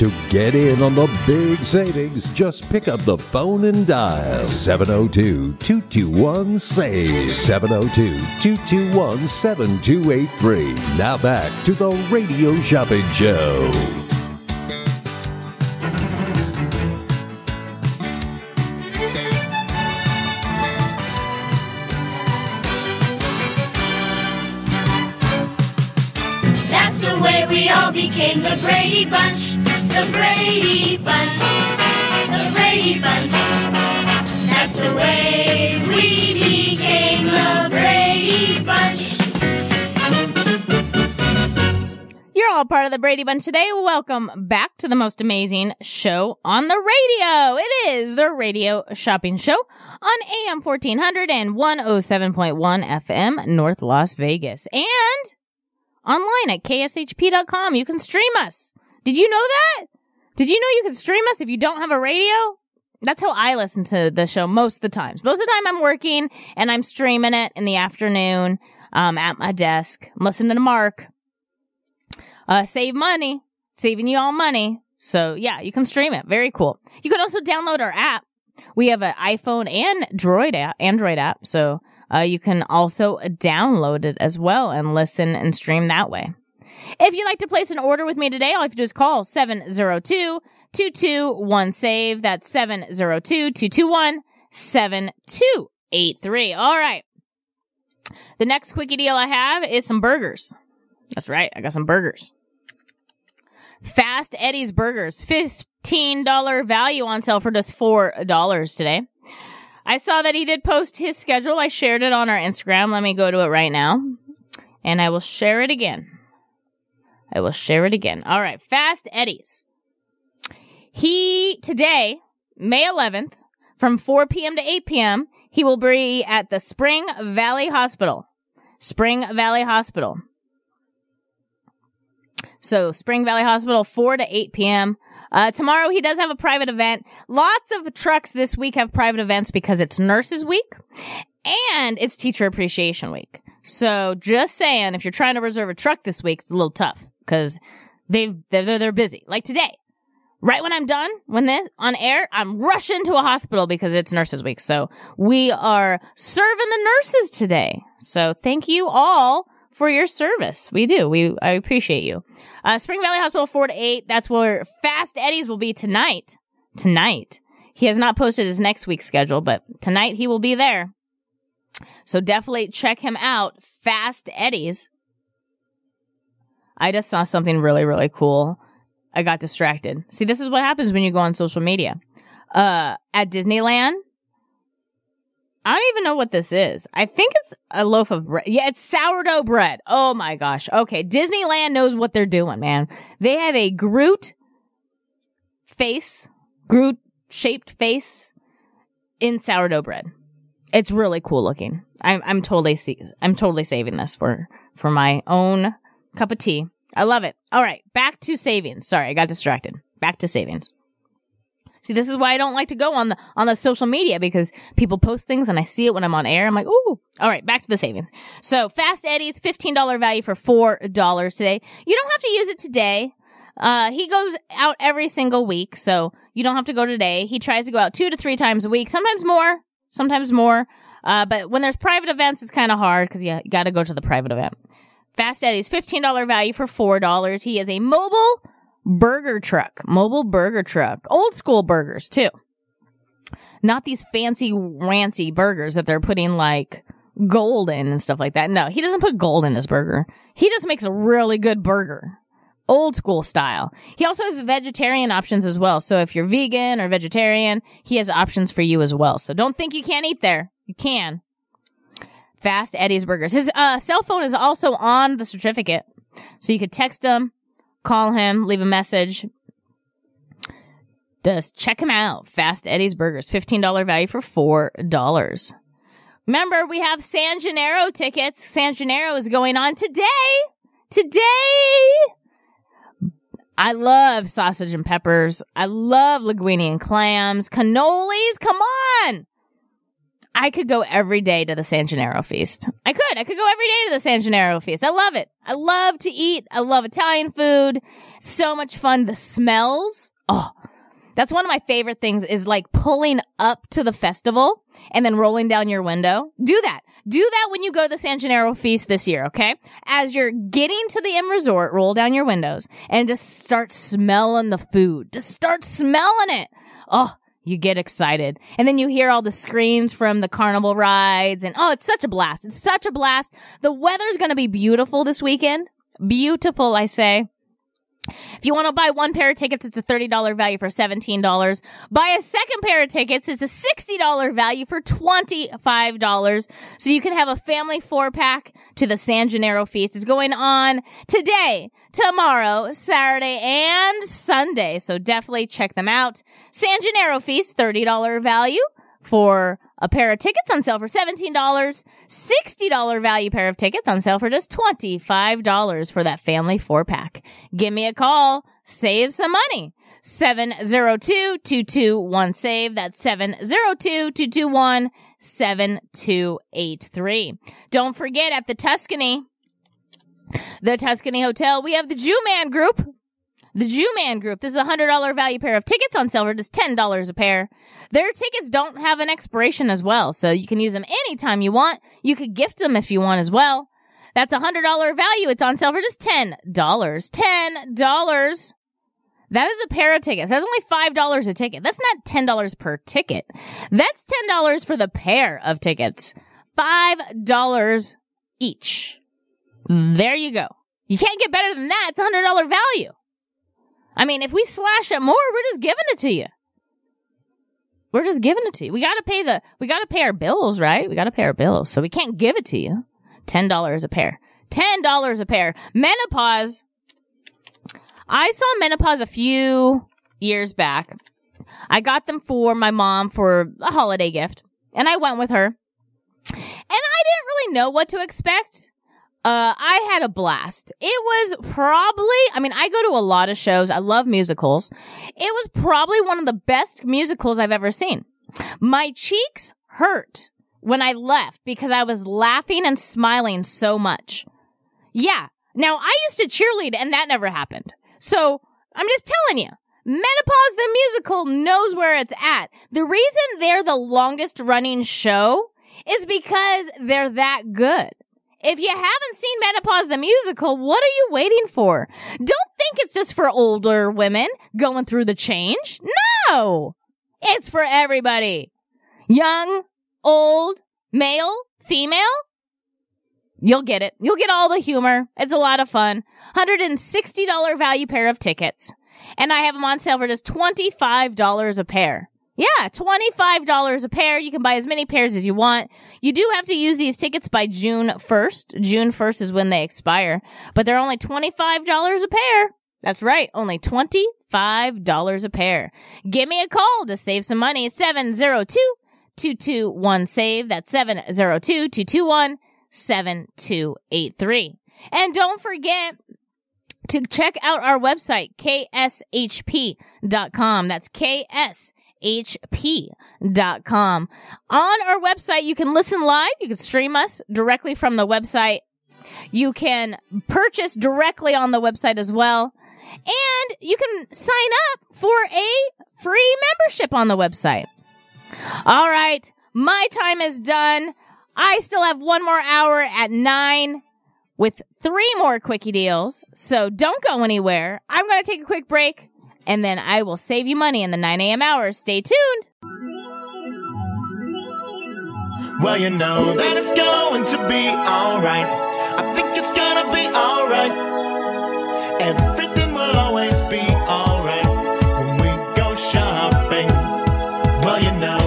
To get in on the big savings, just pick up the phone and dial seven zero two, two two one, S A V E, seven zero two, two two one, seven two eight three. Now back to the Radio Shopping Show. That's the way we all became the Brady Bunch. The Brady Bunch, the Brady Bunch, that's the way we became the Brady Bunch. You're all part of the Brady Bunch today. Welcome back to the most amazing show on the radio. It is the Radio Shopping Show on A M fourteen hundred and one oh seven point one F M North Las Vegas. And online at K S H P dot com. You can stream us. Did you know that? Did you know you can stream us if you don't have a radio? That's how I listen to the show most of the times. Most of the time I'm working and I'm streaming it in the afternoon um, at my desk. I'm listening to Mark. Uh, save money. Saving you all money. So, yeah, you can stream it. Very cool. You can also download our app. We have an iPhone and Droid app, Android app. So uh, you can also download it as well and listen and stream that way. If you'd like to place an order with me today, all you have to do is call seven zero two, two two one, SAVE. That's seven zero two, two two one, seven two eight three. All right. The next quickie deal I have is some burgers. That's right. I got some burgers. Fast Eddie's Burgers, fifteen dollars value on sale for just four dollars today. I saw that he did post his schedule. I shared it on our Instagram. Let me go to it right now. And I will share it again. I will share it again. All right. Fast Eddie's. He, today, May eleventh, from four p.m. to eight p.m., he will be at the Spring Valley Hospital. Spring Valley Hospital. So, Spring Valley Hospital, four to eight p.m. Uh, tomorrow, he does have a private event. Lots of trucks this week have private events because it's Nurses Week and it's Teacher Appreciation Week. So, just saying, if you're trying to reserve a truck this week, it's a little tough because they've, they're, they're busy. Like today, right when I'm done, when this on air, I'm rushing to a hospital because it's Nurses Week. So, we are serving the nurses today. So, thank you all for your service. We do. We I appreciate you. Uh, Spring Valley Hospital, four to eight. That's where Fast Eddie's will be tonight. Tonight. He has not posted his next week's schedule, but tonight he will be there. So definitely check him out. Fast Eddie's. I just saw something really, really cool. I got distracted. See, this is what happens when you go on social media. Uh, at Disneyland. I don't even know what this is. I think it's a loaf of bread. Yeah, it's sourdough bread. Oh, my gosh. Okay, Disneyland knows what they're doing, man. They have a Groot face, Groot-shaped face in sourdough bread. It's really cool looking. I'm, I'm totally see- I'm totally saving this for, for my own cup of tea. I love it. All right, back to savings. Sorry, I got distracted. Back to savings. See, this is why I don't like to go on the on the social media because people post things and I see it when I'm on air. I'm like, ooh. All right, back to the savings. So Fast Eddie's, fifteen dollars value for four dollars today. You don't have to use it today. Uh, he goes out every single week, so you don't have to go today. He tries to go out two to three times a week, sometimes more, sometimes more. Uh, but when there's private events, it's kind of hard because yeah, you got to go to the private event. Fast Eddie's, fifteen dollars value for four dollars. He is a mobile burger truck, mobile burger truck, old school burgers too. Not these fancy rancy burgers that they're putting like gold in and stuff like that. No, he doesn't put gold in his burger. He just makes a really good burger, old school style. He also has vegetarian options as well. So if you're vegan or vegetarian, he has options for you as well. So don't think you can't eat there. You can. Fast Eddie's Burgers. His uh, cell phone is also on the certificate, so you could text him. Call him, leave a message. Just check him out. Fast Eddie's Burgers, fifteen dollars value for four dollars. Remember, we have San Gennaro tickets. San Gennaro is going on today. Today. I love sausage and peppers. I love linguine and clams. Cannolis, come on. I could go every day to the San Gennaro Feast. I could. I could go every day to the San Gennaro Feast. I love it. I love to eat. I love Italian food. So much fun. The smells. Oh, that's one of my favorite things is like pulling up to the festival and then rolling down your window. Do that. Do that when you go to the San Gennaro Feast this year, okay? As you're getting to the M Resort, roll down your windows and just start smelling the food. Just start smelling it. Oh, you get excited. And then you hear all the screams from the carnival rides. And, oh, it's such a blast. It's such a blast. The weather's going to be beautiful this weekend. Beautiful, I say. If you want to buy one pair of tickets, it's a thirty dollars value for seventeen dollars. Buy a second pair of tickets, it's a sixty dollars value for twenty-five dollars. So you can have a family four-pack to the San Gennaro Feast. It's going on today, tomorrow, Saturday, and Sunday. So definitely check them out. San Gennaro Feast, thirty dollars value for a pair of tickets on sale for seventeen dollars. sixty dollars value pair of tickets on sale for just twenty-five dollars for that family four-pack. Give me a call, save some money. seven zero two, two two one, S A V E. That's seven zero two, two two one, seven two eight three. Don't forget, at the Tuscany, the Tuscany Hotel, we have the Jew Man Group. The Jew Man Group. This is a one hundred dollars value pair of tickets on sale for just ten dollars a pair. Their tickets don't have an expiration as well, so you can use them anytime you want. You could gift them if you want as well. That's a one hundred dollars value. It's on sale for just ten dollars. ten dollars. That is a pair of tickets. That's only five dollars a ticket. That's not ten dollars per ticket. That's ten dollars for the pair of tickets. five dollars each. There you go. You can't get better than that. It's a one hundred dollars value. I mean, if we slash it more, we're just giving it to you. We're just giving it to you. We got to pay the, we got to pay our bills, right? We got to pay our bills. So we can't give it to you. ten dollars a pair. ten dollars a pair. Menopause. I saw Menopause a few years back. I got them for my mom for a holiday gift, and I went with her. And I didn't really know what to expect. Uh, I had a blast. It was probably, I mean, I go to a lot of shows. I love musicals. It was probably one of the best musicals I've ever seen. My cheeks hurt when I left because I was laughing and smiling so much. Yeah. Now, I used to cheerlead, and that never happened. So, I'm just telling you, Menopause the Musical knows where it's at. The reason they're the longest running show is because they're that good. If you haven't seen Menopause the Musical, what are you waiting for? Don't think it's just for older women going through the change. No! It's for everybody. Young, old, male, female. You'll get it. You'll get all the humor. It's a lot of fun. one hundred sixty dollars value pair of tickets. And I have them on sale for just twenty-five dollars a pair. Yeah, twenty-five dollars a pair. You can buy as many pairs as you want. You do have to use these tickets by June first. June first is when they expire. But they're only twenty-five dollars a pair. That's right. Only twenty-five dollars a pair. Give me a call to save some money. seven zero two, two two one, S A V E. That's seven zero two, two two one, S A V E. seven two eight three. And don't forget to check out our website, K S H P dot com. That's K S H P dot com. On our website, you can listen live. You can stream us directly from the website. You can purchase directly on the website as well. And you can sign up for a free membership on the website. All right. My time is done. I still have one more hour at nine with three more quickie deals, so don't go anywhere. I'm going to take a quick break, and then I will save you money in the nine a.m. hour. Stay tuned. Well, you know that it's going to be all right. I think it's going to be all right. Everything will always be all right when we go shopping. Well, you know.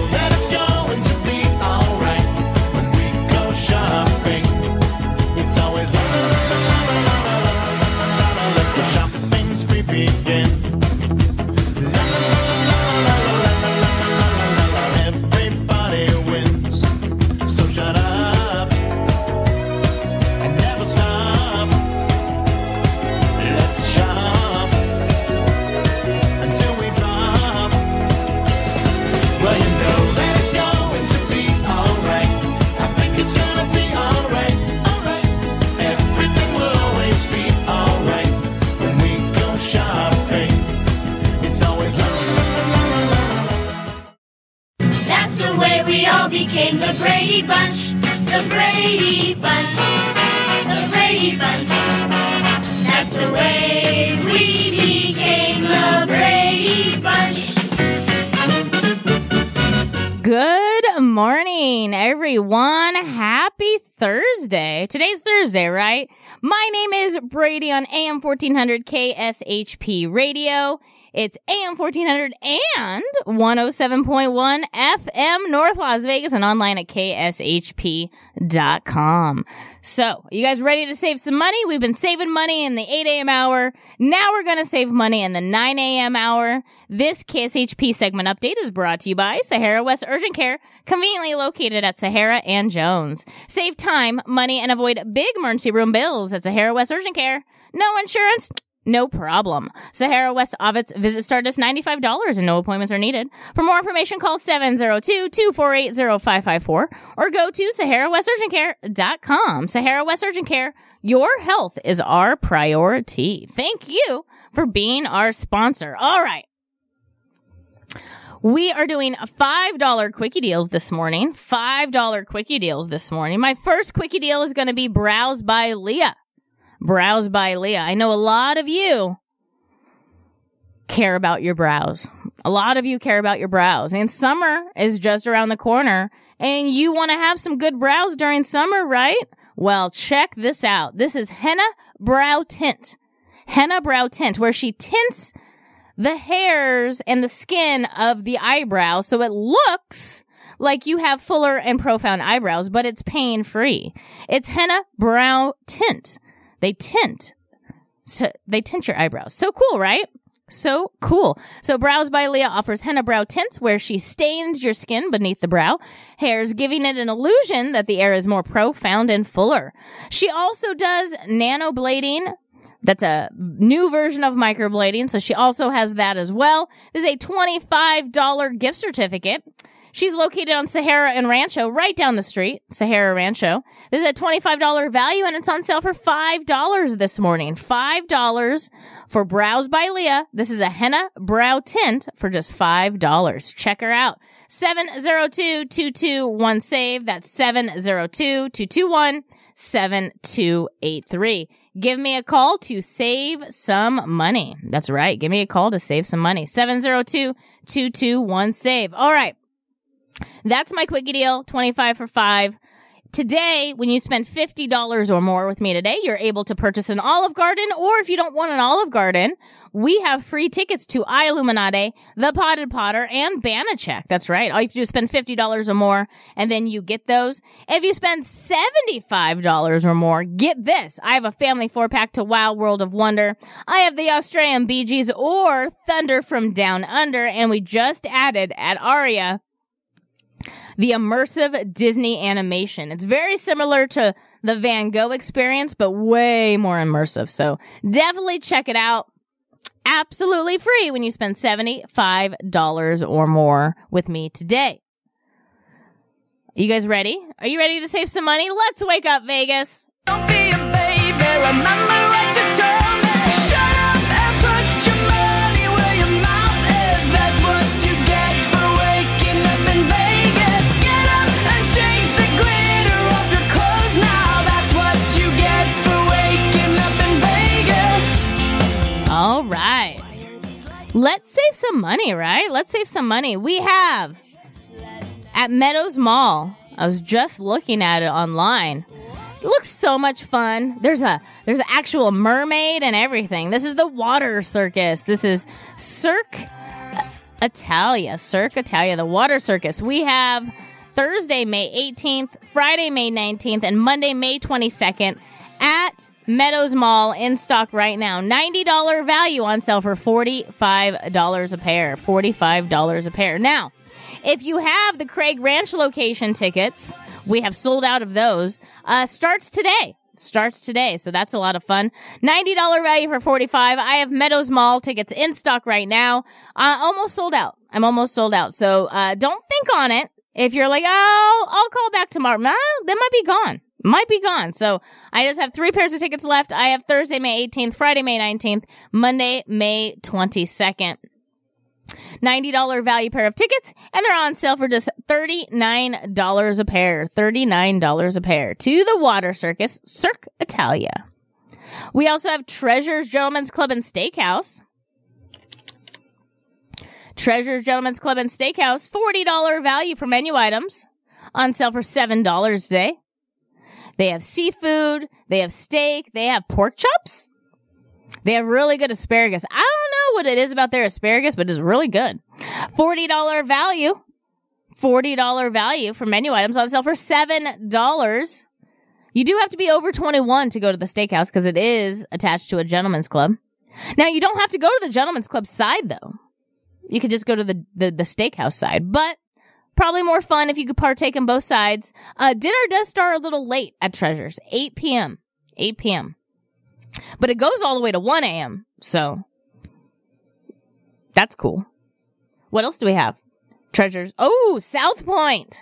Became the Brady Bunch, the Brady Bunch, the Brady Bunch. That's the way we became the Brady Bunch. Good morning, everyone. Happy Thursday. Today's Thursday, right? My name is Brady on A M fourteen hundred K S H P Radio. It's A M fourteen hundred and one oh seven point one F M North Las Vegas and online at K S H P dot com. So, you guys ready to save some money? We've been saving money in the eight a.m. hour. Now we're going to save money in the nine a.m. hour. This K S H P segment update is brought to you by Sahara West Urgent Care, conveniently located at Sahara and Jones. Save time, money, and avoid big emergency room bills at Sahara West Urgent Care. No insurance, No problem. Sahara West Ovitz visits start as ninety-five dollars and no appointments are needed. For more information, call seven zero two, two four eight, zero five five four or go to sahara west urgent care dot com. Sahara West Urgent Care, your health is our priority. Thank you for being our sponsor. All right. We are doing five dollar quickie deals this morning. five dollar quickie deals this morning. My first quickie deal is going to be Brows by Leah. Brows by Leah. I know a lot of you care about your brows. A lot of you care about your brows. And summer is just around the corner. And you want to have some good brows during summer, right? Well, check this out. This is Henna Brow Tint. Henna Brow Tint, where she tints the hairs and the skin of the eyebrow so it looks like you have fuller and profound eyebrows, but it's pain-free. It's Henna Brow Tint. They tint. So they tint your eyebrows. So cool, right? So cool. So Brows by Leah offers henna brow tints where she stains your skin beneath the brow hairs, giving it an illusion that the air is more profound and fuller. She also does nanoblading. That's a new version of microblading, so she also has that as well. This is a twenty-five dollar gift certificate. She's located on Sahara and Rancho, right down the street, Sahara Rancho. This is a twenty-five dollar value, and it's on sale for five dollars this morning. five dollars for Brows by Leah. This is a henna brow tint for just five dollars. Check her out. seven zero two, two two one, S A V E. That's seven zero two, two two one, seven two eight three. Give me a call to save some money. That's right. Give me a call to save some money. seven zero two, two two one, S A V E. All right. That's my quickie deal, twenty-five for five. Today, when you spend fifty dollars or more with me today, you're able to purchase an Olive Garden, or if you don't want an Olive Garden, we have free tickets to I Illuminate, the Potted Potter, and Banachek. That's right. All you have to do is spend fifty dollars or more, and then you get those. If you spend seventy-five dollars or more, get this. I have a family four-pack to Wow World of Wonder. I have the Australian Bee Gees or Thunder from Down Under, and we just added at Aria the immersive Disney animation. It's very similar to the Van Gogh experience, but way more immersive. So definitely check it out. Absolutely free when you spend seventy-five dollars or more with me today. You guys ready? Are you ready to save some money? Let's wake up, Vegas. Don't be a baby. Remember what you told me. Shut up and put your money where your mouth is. That's what you get for waking up in Vegas. All right. Let's save some money, right? Let's save some money. We have at Meadows Mall. I was just looking at it online. It looks so much fun. There's a there's an actual mermaid and everything. This is the Water Circus. This is Cirque Italia. Cirque Italia, the Water Circus. We have Thursday, May eighteenth, Friday, May nineteenth, and Monday, May twenty-second at Meadows Mall, in stock right now. ninety dollar value on sale for forty-five dollars a pair. forty-five dollars a pair. Now, if you have the Craig Ranch location tickets, we have sold out of those. Uh, starts today. Starts today. So that's a lot of fun. ninety dollar value for forty-five dollars. I have Meadows Mall tickets in stock right now. Uh, almost sold out. I'm almost sold out. So uh, don't think on it. If you're like, oh, I'll call back tomorrow. Nah, they might be gone. Might be gone. So I just have three pairs of tickets left. I have Thursday, May eighteenth, Friday, May nineteenth, Monday, May twenty-second. ninety dollar value pair of tickets, and they're on sale for just thirty-nine dollars a pair. thirty-nine dollars a pair to the Water Circus, Cirque Italia. We also have Treasures Gentlemen's Club and Steakhouse. Treasures Gentlemen's Club and Steakhouse, forty dollar value for menu items, on sale for seven dollars today. They have seafood, they have steak, they have pork chops. They have really good asparagus. I don't know what it is about their asparagus, but it's really good. forty dollar value. forty dollar value for menu items on sale for seven dollars. You do have to be over twenty-one to go to the steakhouse because it is attached to a gentleman's club. Now, you don't have to go to the gentleman's club side, though. You could just go to the, the, the steakhouse side, but probably more fun if you could partake in both sides. Uh, dinner does start a little late at Treasures, eight p m eight p m But it goes all the way to one a.m., so that's cool. What else do we have? Treasures. Oh, South Point.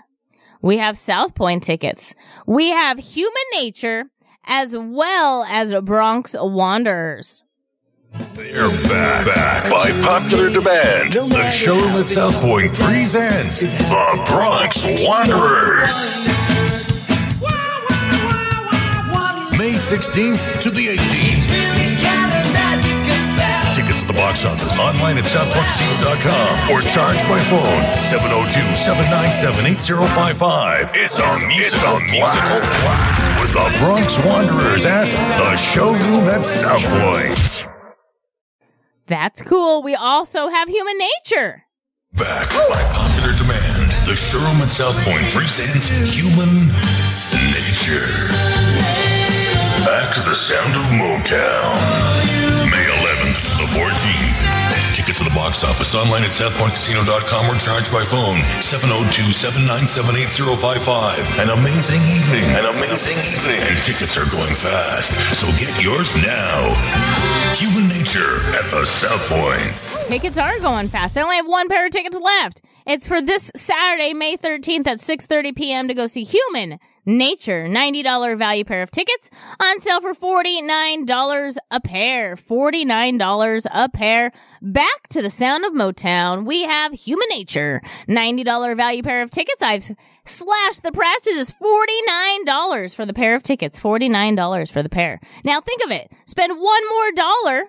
We have South Point tickets. We have Human Nature as well as Bronx Wanderers. They're back, back by popular demand. The showroom at South Point presents the Bronx Wanderers. May sixteenth to the eighteenth. Tickets at the box office, online at south point casino dot com, or charged by phone, seven oh two, seven nine seven, eight oh five five. It's a musical clap with the Bronx Wanderers at the showroom at South Point. That's cool. We also have Human Nature. Back Woo. by popular demand, the showroom at South Point presents Human Nature. Back to the sound of Motown. May eleventh to the fourteenth. Tickets to the box office, online at south point casino dot com, or charged by phone, seven oh two, seven nine seven, eight oh five five. An amazing evening. An amazing evening. And tickets are going fast, so get yours now. Human Nature at the South Point. Tickets are going fast. I only have one pair of tickets left. It's for this Saturday, May thirteenth at six thirty p.m. to go see Human Nature. ninety dollars value pair of tickets on sale for forty-nine dollars a pair. forty-nine dollars a pair. Back to the sound of Motown, we have Human Nature. ninety dollars value pair of tickets. I've slashed the price to just forty-nine dollars for the pair of tickets. forty-nine dollars for the pair. Now think of it. Spend one more dollar.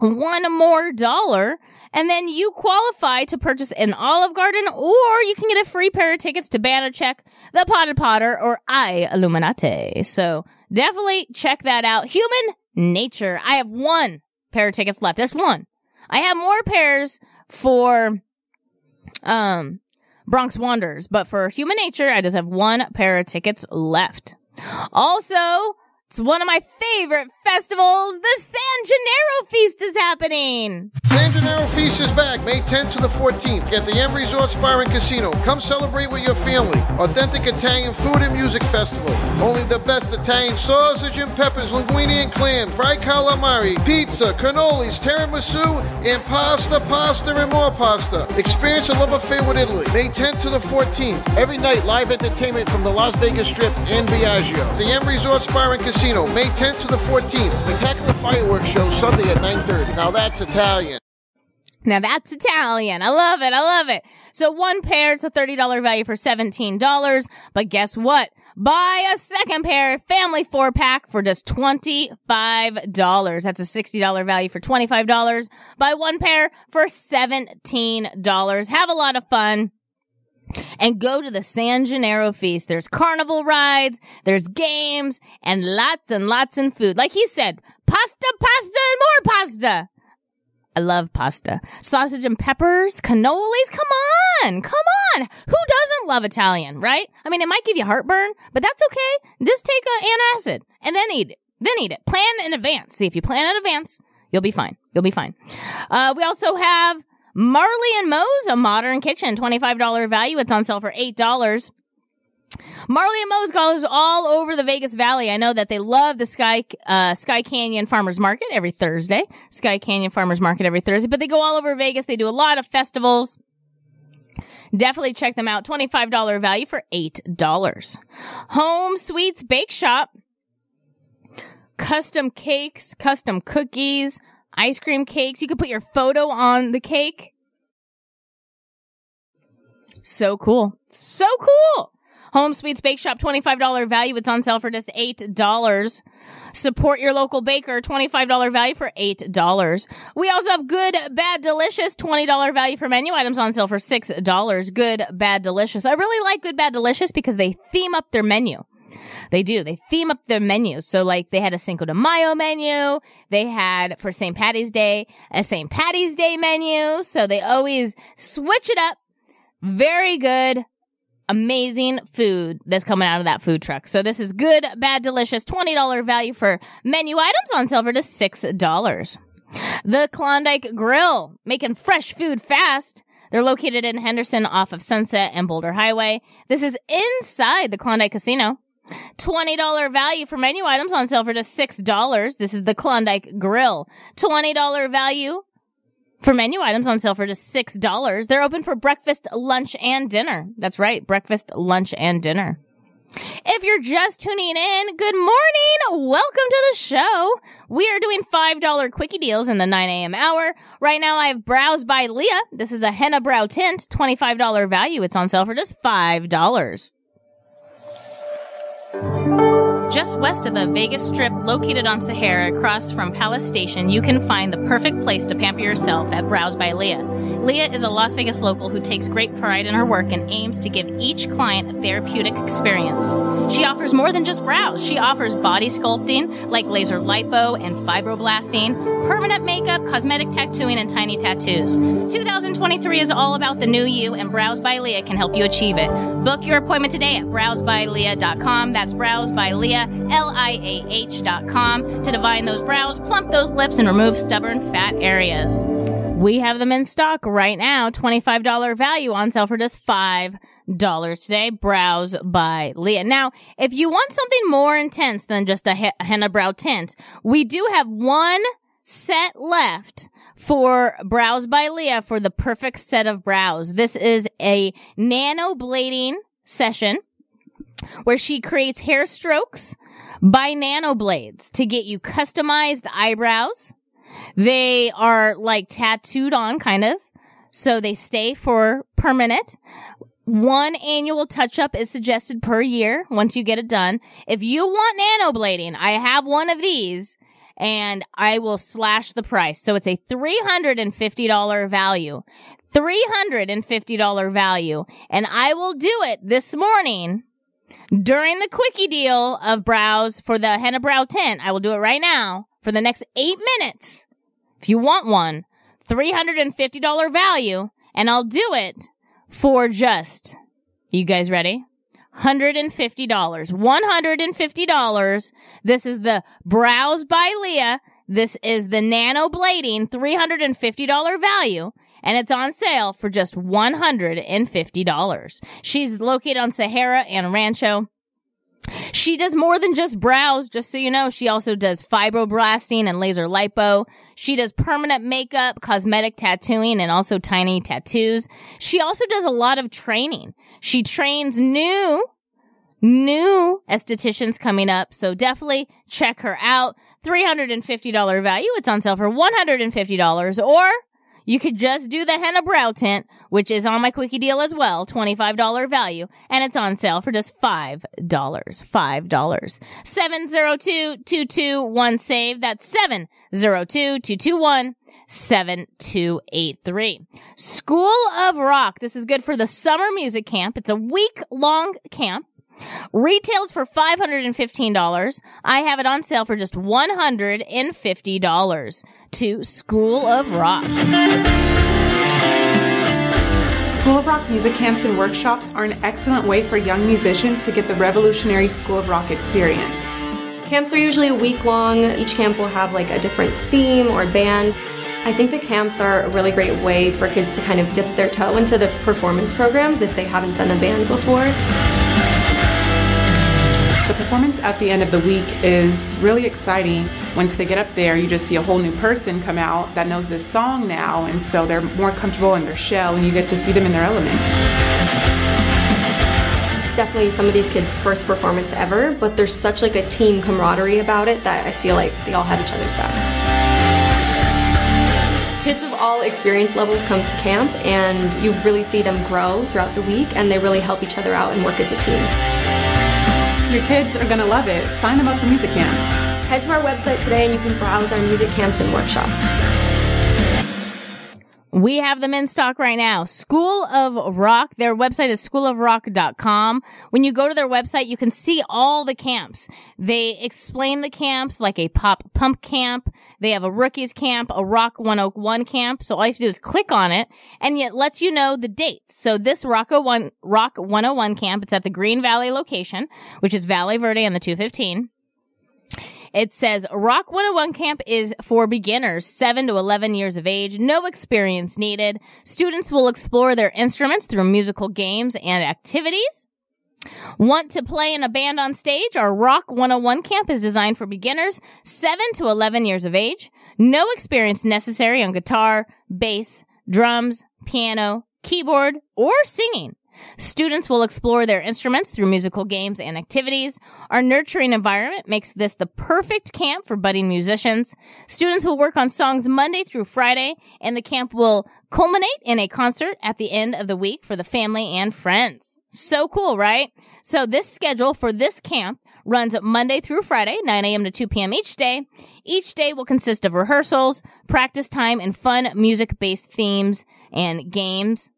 One more dollar, and then you qualify to purchase an Olive Garden, or you can get a free pair of tickets to Banachek, the Potted Potter, or I Illuminati. So definitely check that out. Human Nature. I have one pair of tickets left. Just one. I have more pairs for um Bronx Wanderers, but for Human Nature, I just have one pair of tickets left. Also, it's one of my favorite festivals. The San Gennaro Feast is happening. San Gennaro Feast is back May tenth to the fourteenth at the M Resort Spire and Casino. Come celebrate with your family. Authentic Italian food and music festival. Only the best Italian sausage and peppers, linguine and clams, fried calamari, pizza, cannolis, tiramisu, and pasta, pasta, and more pasta. Experience a love affair with Italy. May tenth to the fourteenth. Every night, live entertainment from the Las Vegas Strip and Viaggio. The M Resort Spire and Casino. Casino, May tenth to the fourteenth. Spectacular Fireworks Show, Sunday at nine thirty. Now that's Italian. Now that's Italian. I love it. I love it. So one pair, it's a thirty dollars value for seventeen dollars. But guess what? Buy a second pair, family four-pack for just twenty-five dollars. That's a sixty dollars value for twenty-five dollars. Buy one pair for seventeen dollars. Have a lot of fun. And go to the San Gennaro Feast. There's carnival rides, there's games, and lots and lots of food. Like he said, pasta, pasta, and more pasta. I love pasta. Sausage and peppers, cannolis. Come on, come on. Who doesn't love Italian, right? I mean, it might give you heartburn, but that's okay. Just take an antacid and then eat it. Then eat it. Plan in advance. See, if you plan in advance, you'll be fine. You'll be fine. Uh, we also have Marley and Moe's a Modern Kitchen, twenty-five dollars value. It's on sale for eight dollars. Marley and Moe's goes all over the Vegas Valley. I know that they love the Sky uh, Sky Canyon Farmers Market every Thursday. Sky Canyon Farmers Market every Thursday. But they go all over Vegas. They do a lot of festivals. Definitely check them out. twenty-five dollars value for eight dollars. Home Sweets Bake Shop. Custom cakes, custom cookies, ice cream cakes. You could put your photo on the cake. So cool. So cool. Home Sweets Bake Shop, twenty-five dollars value. It's on sale for just eight dollars. Support your local baker, twenty-five dollars value for eight dollars. We also have Good, Bad, Delicious, twenty dollars value for menu items on sale for six dollars. Good, Bad, Delicious. I really like Good, Bad, Delicious because they theme up their menu. They do. They theme up their menus. So, like, they had a Cinco de Mayo menu. They had, for Saint Patty's Day, a Saint Patty's Day menu. So, they always switch it up. Very good, amazing food that's coming out of that food truck. So, this is Good, Bad, Delicious, twenty dollars value for menu items on sale for just six dollars. The Klondike Grill, making fresh food fast. They're located in Henderson off of Sunset and Boulder Highway. This is inside the Klondike Casino. twenty dollars value for menu items on sale for just six dollars. This is the Klondike Grill. twenty dollars value for menu items on sale for just six dollars. They're open for breakfast, lunch, and dinner. That's right. Breakfast, lunch, and dinner. If you're just tuning in, good morning. Welcome to the show. We are doing five dollar quickie deals in the nine a.m. hour. Right now, I have Brows by Leah. This is a henna brow tint, twenty-five dollars value. It's on sale for just five dollars. Just west of the Vegas Strip, located on Sahara across from Palace Station, you can find the perfect place to pamper yourself at Brows by Leah. Leah is a Las Vegas local who takes great pride in her work and aims to give each client a therapeutic experience. She offers more than just brows. She offers body sculpting, like laser lipo and fibroblasting, permanent makeup, cosmetic tattooing, and tiny tattoos. two thousand twenty-three is all about the new you, and Brows by Leah can help you achieve it. Book your appointment today at brows by leah dot com. That's Brows by Leah, L I A H dot com, to divine those brows, plump those lips, and remove stubborn fat areas. We have them in stock right now. twenty-five dollars value on sale for just five dollars today. Brows by Leah. Now, if you want something more intense than just a henna brow tint, we do have one set left for Brows by Leah for the perfect set of brows. This is a nano blading session where she creates hair strokes by nano blades to get you customized eyebrows. They are like tattooed on, kind of, so they stay for permanent. One annual touch-up is suggested per year once you get it done. If you want nanoblading, I have one of these, and I will slash the price. So it's a three hundred fifty dollars value, three hundred fifty dollars value, and I will do it this morning during the quickie deal of brows for the henna brow tint. I will do it right now. For the next eight minutes, if you want one, three hundred fifty dollars value, and I'll do it for just, you guys ready? one hundred fifty dollars. one hundred fifty dollars. This is the Brows by Leah. This is the Nano Blading three hundred fifty dollars value, and it's on sale for just one hundred fifty dollars. She's located on Sahara and Rancho. She does more than just brows, just so you know. She also does fibroblasting and laser lipo. She does permanent makeup, cosmetic tattooing, and also tiny tattoos. She also does a lot of training. She trains new, new estheticians coming up. So definitely check her out. three hundred fifty dollars value. It's on sale for one hundred fifty dollars. Or you could just do the henna brow tint, which is on my quickie deal as well, twenty-five dollars value, and it's on sale for just five dollars. five dollars. seven zero two, two two one, S A V E. That's seven zero two, two two one, seven two eight three. School of Rock. This is good for the summer music camp. It's a week-long camp. Retails for five hundred fifteen dollars. I have it on sale for just one hundred fifty dollars to School of Rock. School of Rock music camps and workshops are an excellent way for young musicians to get the revolutionary School of Rock experience. Camps are usually a week long. Each camp will have like a different theme or band. I think the camps are a really great way for kids to kind of dip their toe into the performance programs if they haven't done a band before. The performance at the end of the week is really exciting. Once they get up there, you just see a whole new person come out that knows this song now, and so they're more comfortable in their shell, and you get to see them in their element. It's definitely some of these kids' first performance ever, but there's such like a team camaraderie about it that I feel like they all have each other's back. Kids of all experience levels come to camp, and you really see them grow throughout the week, and they really help each other out and work as a team. Your kids are going to love it. Sign them up for Music Camp. Head to our website today and you can browse our music camps and workshops. We have them in stock right now. School of Rock. Their website is school of rock dot com. When you go to their website, you can see all the camps. They explain the camps like a pop pump camp. They have a rookies camp, a Rock one oh one camp. So all you have to do is click on it and it lets you know the dates. So this Rock one oh one camp, it's at the Green Valley location, which is Valley Verde and the two fifteen. It says Rock one oh one Camp is for beginners, seven to eleven years of age, no experience needed. Students will explore their instruments through musical games and activities. Want to play in a band on stage? Our Rock one oh one camp is designed for beginners seven to eleven years of age. No experience necessary on guitar, bass, drums, piano, keyboard, or singing. Students will explore their instruments through musical games and activities. Our nurturing environment makes this the perfect camp for budding musicians. Students will work on songs Monday through Friday, and the camp will culminate in a concert at the end of the week for the family and friends. So cool, right? So this schedule for this camp runs Monday through Friday, nine a.m. to two p.m. each day. Each day will consist of rehearsals, practice time, and fun music-based themes and games.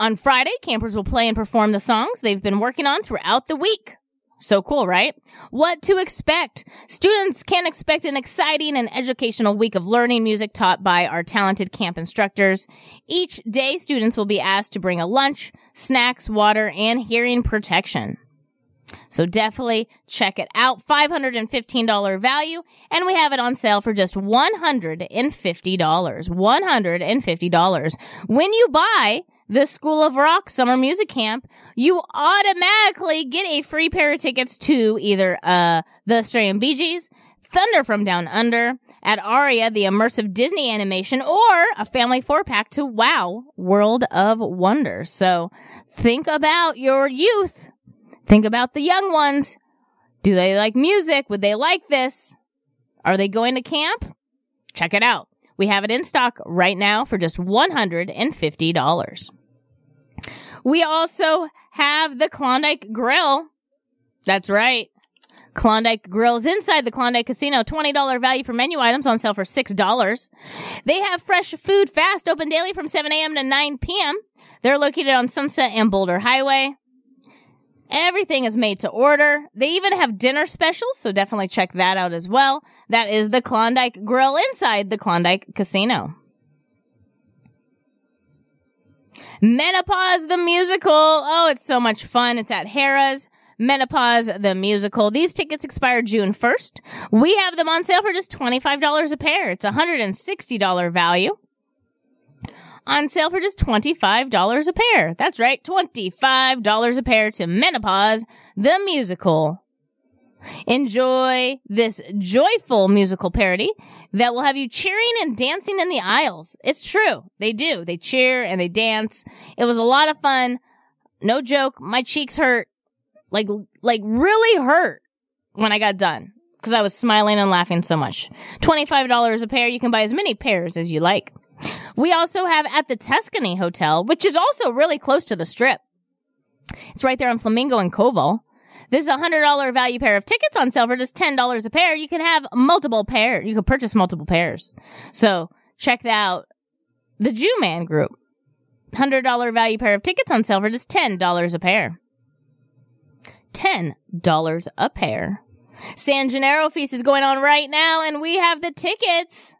On Friday, campers will play and perform the songs they've been working on throughout the week. So cool, right? What to expect? Students can expect an exciting and educational week of learning music taught by our talented camp instructors. Each day, students will be asked to bring a lunch, snacks, water, and hearing protection. So definitely check it out. five hundred fifteen dollars value, and we have it on sale for just one hundred fifty dollars. one hundred fifty dollars. When you buy the School of Rock Summer Music Camp, you automatically get a free pair of tickets to either uh the Australian Bee Gees, Thunder from Down Under, at Aria, the immersive Disney animation, or a family four-pack to Wow, World of Wonder. So think about your youth. Think about the young ones. Do they like music? Would they like this? Are they going to camp? Check it out. We have it in stock right now for just one hundred fifty dollars. We also have the Klondike Grill. That's right. Klondike Grill is inside the Klondike Casino. twenty dollars value for menu items on sale for six dollars. They have fresh food fast, open daily from seven a.m. to nine p.m. They're located on Sunset and Boulder Highway. Everything is made to order. They even have dinner specials, so definitely check that out as well. That is the Klondike Grill inside the Klondike Casino. Menopause the Musical. Oh, it's so much fun. It's at Harrah's. Menopause the Musical. These tickets expire June first. We have them on sale for just twenty-five dollars a pair. It's one hundred sixty dollars value. On sale for just twenty-five dollars a pair. That's right, twenty-five dollars a pair to Menopause the Musical. Enjoy this joyful musical parody that will have you cheering and dancing in the aisles. It's true. They do. They cheer and they dance. It was a lot of fun. No joke. My cheeks hurt. Like, like really hurt when I got done because I was smiling and laughing so much. twenty-five dollars a pair. You can buy as many pairs as you like. We also have at the Tuscany Hotel, which is also really close to the Strip. It's right there on Flamingo and Koval. This is a one hundred dollars value pair of tickets on sale for just ten dollars a pair. You can have multiple pairs. You can purchase multiple pairs. So check out the Jew Man Group. one hundred dollars value pair of tickets on sale for just ten dollars a pair. ten dollars a pair. San Gennaro Feast is going on right now, and we have the tickets.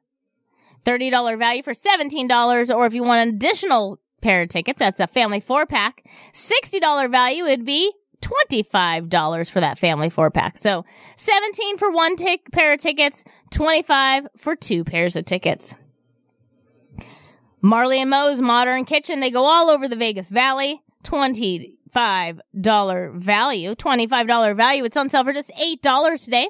thirty dollars value for seventeen dollars, or if you want an additional pair of tickets, that's a family four-pack. sixty dollars value would be twenty-five dollars for that family four-pack. So seventeen dollars for one t- pair of tickets, twenty-five dollars for two pairs of tickets. Marley and Moe's Modern Kitchen, they go all over the Vegas Valley. twenty dollars value, twenty-five dollars value. It's on sale for just eight dollars today.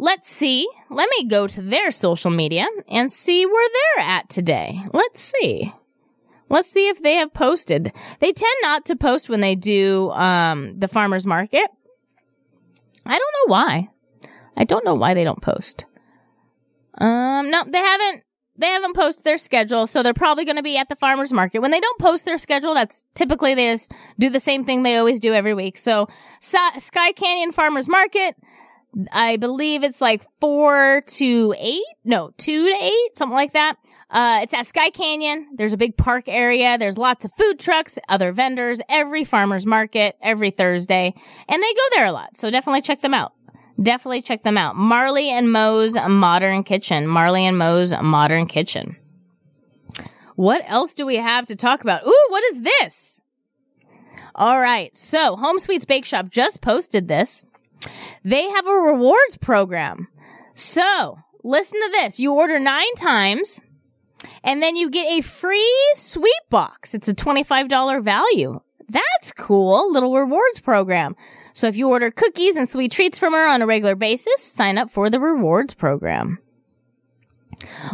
Let's see. Let me go to their social media and see where they're at today. Let's see. Let's see if they have posted. They tend not to post when they do um, the farmer's market. I don't know why. I don't know why they don't post. Um, no, they haven't. They haven't posted their schedule, so they're probably going to be at the farmer's market. When they don't post their schedule, that's typically they just do the same thing they always do every week. So, so Sky Canyon Farmer's Market, I believe it's like four to eight, no, two to eight, something like that. Uh, it's at Sky Canyon. There's a big park area. There's lots of food trucks, other vendors, every farmer's market, every Thursday. And they go there a lot. So definitely check them out. Definitely check them out. Marley and Moe's Modern Kitchen. Marley and Moe's Modern Kitchen. What else do we have to talk about? Ooh, what is this? All right. So Home Sweets Bake Shop just posted this. They have a rewards program. So listen to this. You order nine times, and then you get a free sweet box. It's a twenty-five dollars value. That's cool. Little rewards program. So if you order cookies and sweet treats from her on a regular basis, sign up for the rewards program.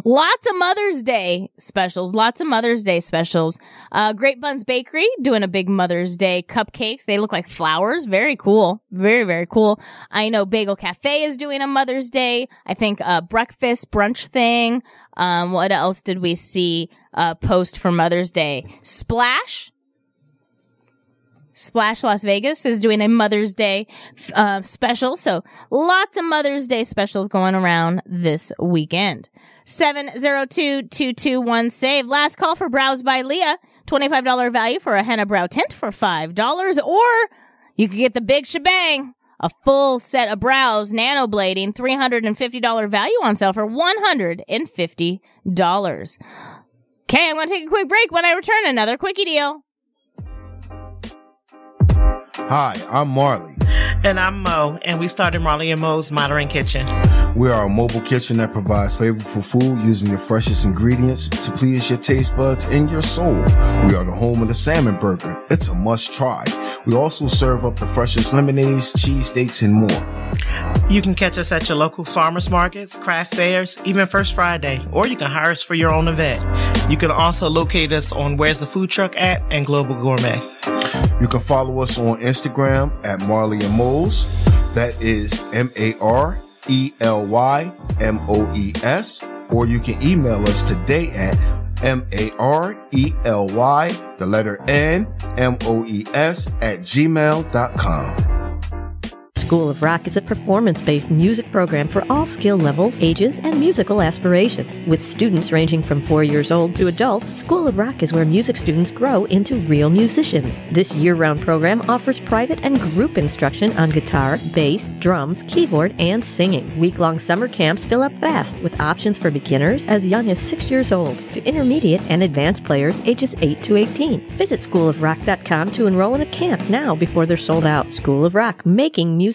Lots of Mother's Day specials. Lots of Mother's Day specials. Uh, Great Buns Bakery doing a big Mother's Day cupcakes. They look like flowers. Very cool. Very, very cool. I know Bagel Cafe is doing a Mother's Day, I think, uh, breakfast brunch thing. Um, what else did we see, uh, post for Mother's Day? Splash. Splash Las Vegas is doing a Mother's Day uh, special. So lots of Mother's Day specials going around this weekend. seven zero two, two two one, save. Last call for Brows by Leah. twenty-five dollars value for a henna brow tint for five dollars. Or you could get the big shebang. A full set of brows, nanoblading, three hundred fifty dollars value on sale for one hundred fifty dollars. Okay, I'm going to take a quick break. When I return, another quickie deal. Hi, I'm Marley. And I'm Mo, and we started Marley and Moe's Modern Kitchen. We are a mobile kitchen that provides flavorful food using the freshest ingredients to please your taste buds and your soul. We are the home of the salmon burger. It's a must try. We also serve up the freshest lemonades, cheesesteaks, and more. You can catch us at your local farmers markets, craft fairs, even First Friday, or you can hire us for your own event. You can also locate us on Where's the Food Truck at and Global Gourmet. You can follow us on Instagram at Marley and Moe's. That is M A R E L Y M O E S. Or you can email us today at M A R E L Y, the letter N, M O E S, at gmail dot com. School of Rock is a performance-based music program for all skill levels, ages, and musical aspirations. With students ranging from four years old to adults, School of Rock is where music students grow into real musicians. This year-round program offers private and group instruction on guitar, bass, drums, keyboard, and singing. Week-long summer camps fill up fast with options for beginners as young as six years old to intermediate and advanced players ages eight to eighteen. Visit school of rock dot com to enroll in a camp now before they're sold out. School of Rock, making music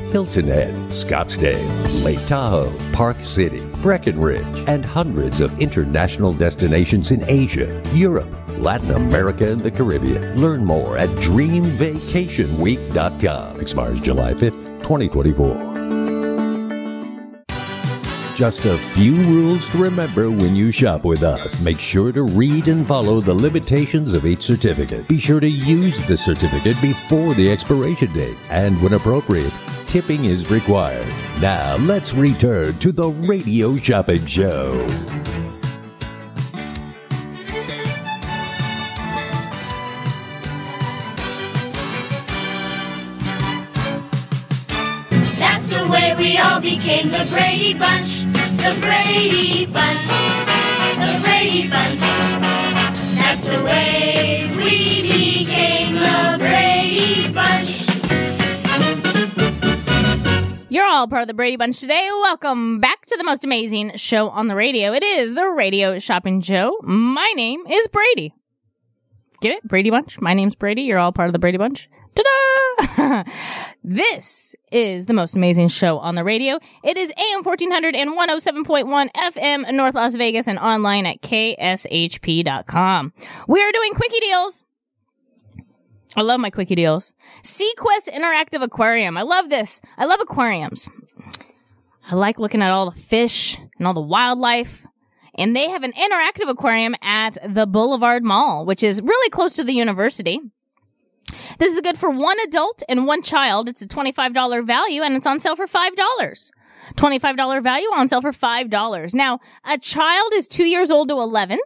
Hilton Head, Scottsdale, Lake Tahoe, Park City, Breckenridge, and hundreds of international destinations in Asia, Europe, Latin America, and the Caribbean. Learn more at dream vacation week dot com. Expires July fifth, twenty twenty-four. Just a few rules to remember when you shop with us. Make sure to read and follow the limitations of each certificate. Be sure to use the certificate before the expiration date, and when appropriate, tipping is required. Now, let's return to the Radio Shopping Show. That's the way we all became the Brady Bunch, the Brady Bunch, the Brady Bunch. That's the way we became the Brady Bunch. You're all part of the Brady Bunch today. Welcome back to the most amazing show on the radio. It is the Radio Shopping Show. My name is Brady. Get it? Brady Bunch. My name's Brady. You're all part of the Brady Bunch. Ta-da! This is the most amazing show on the radio. It is A M fourteen hundred and one oh seven point one F M in North Las Vegas and online at K S H P dot com. We are doing quickie deals. I love my quickie deals. SeaQuest Interactive Aquarium. I love this. I love aquariums. I like looking at all the fish and all the wildlife. And they have an interactive aquarium at the Boulevard Mall, which is really close to the university. This is good for one adult and one child. It's a twenty-five dollar value, and it's on sale for five dollars. twenty-five dollar value on sale for five dollars. Now, a child is two years old to eleven,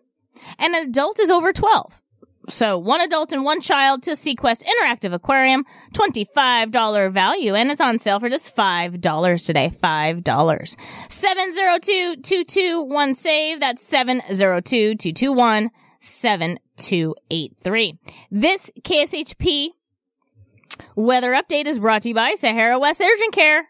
and an adult is over twelve. So one adult and one child to SeaQuest Interactive Aquarium, twenty-five dollar value, and it's on sale for just five dollars today, five dollars. seven oh two, two two one, SAVE, that's seven oh two, two two one, seven two eight three. This K S H P weather update is brought to you by Sahara West Urgent Care.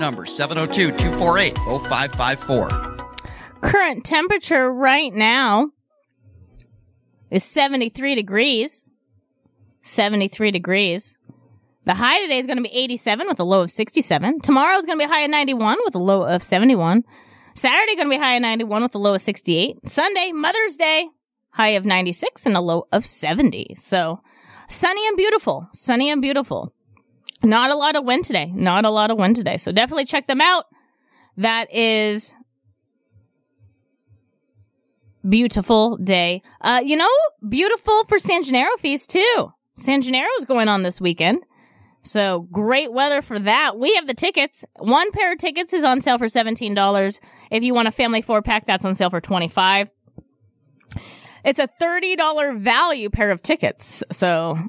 number, seven oh two, two four eight, oh five five four. Current temperature right now is seventy-three degrees. seventy-three degrees. The high today is going to be eighty-seven with a low of sixty-seven. Tomorrow is going to be high at ninety-one with a low of seventy-one. Saturday going to be high at ninety-one with a low of sixty-eight. Sunday, Mother's Day, high of ninety-six and a low of seventy. So sunny and beautiful. Sunny and beautiful. Not a lot of wind today. Not a lot of wind today. So definitely check them out. That is beautiful day. Uh, you know, beautiful for San Gennaro Feast too. San Gennaro's going on this weekend. So great weather for that. We have the tickets. One pair of tickets is on sale for seventeen dollars. If you want a family four pack, that's on sale for twenty-five dollars. It's a thirty dollar value pair of tickets. So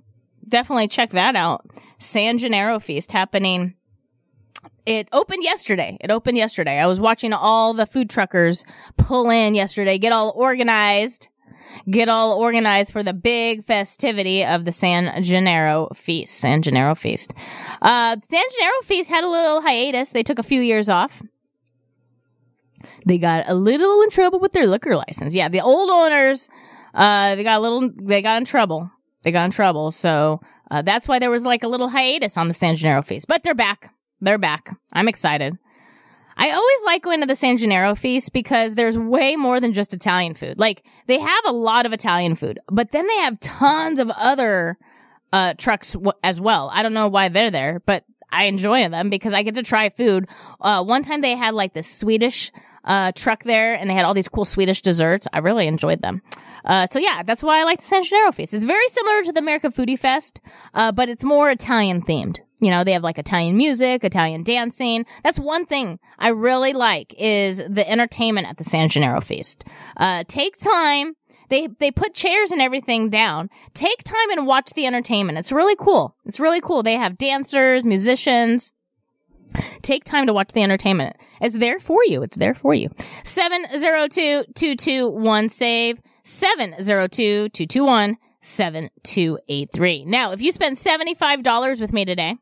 definitely check that out. San Gennaro Feast happening. It opened yesterday. It opened yesterday. I was watching all the food truckers pull in yesterday, get all organized, get all organized for the big festivity of the San Gennaro Feast. San Gennaro Feast. Uh, San Gennaro Feast had a little hiatus. They took a few years off. They got a little in trouble with their liquor license. Yeah, the old owners, uh, they got a little, they got in trouble. They got in trouble. So uh, that's why there was like a little hiatus on the San Gennaro Feast. But they're back. They're back. I'm excited. I always like going to the San Gennaro Feast because there's way more than just Italian food. Like, they have a lot of Italian food, but then they have tons of other uh trucks w- as well. I don't know why they're there, but I enjoy them because I get to try food. Uh, one time they had like this Swedish uh, truck there, and they had all these cool Swedish desserts. I really enjoyed them. Uh, so yeah, that's why I like the San Gennaro Feast. It's very similar to the America Foodie Fest, uh, but it's more Italian themed. You know, they have like Italian music, Italian dancing. That's one thing I really like is the entertainment at the San Gennaro Feast. Uh, take time. They, they put chairs and everything down. Take time and watch the entertainment. It's really cool. It's really cool. They have dancers, musicians. Take time to watch the entertainment. It's there for you. It's there for you. seven zero two, two two one, S A V E. seven zero two, two two one, seven two eight three. Now, if you spend seventy-five dollars with me today,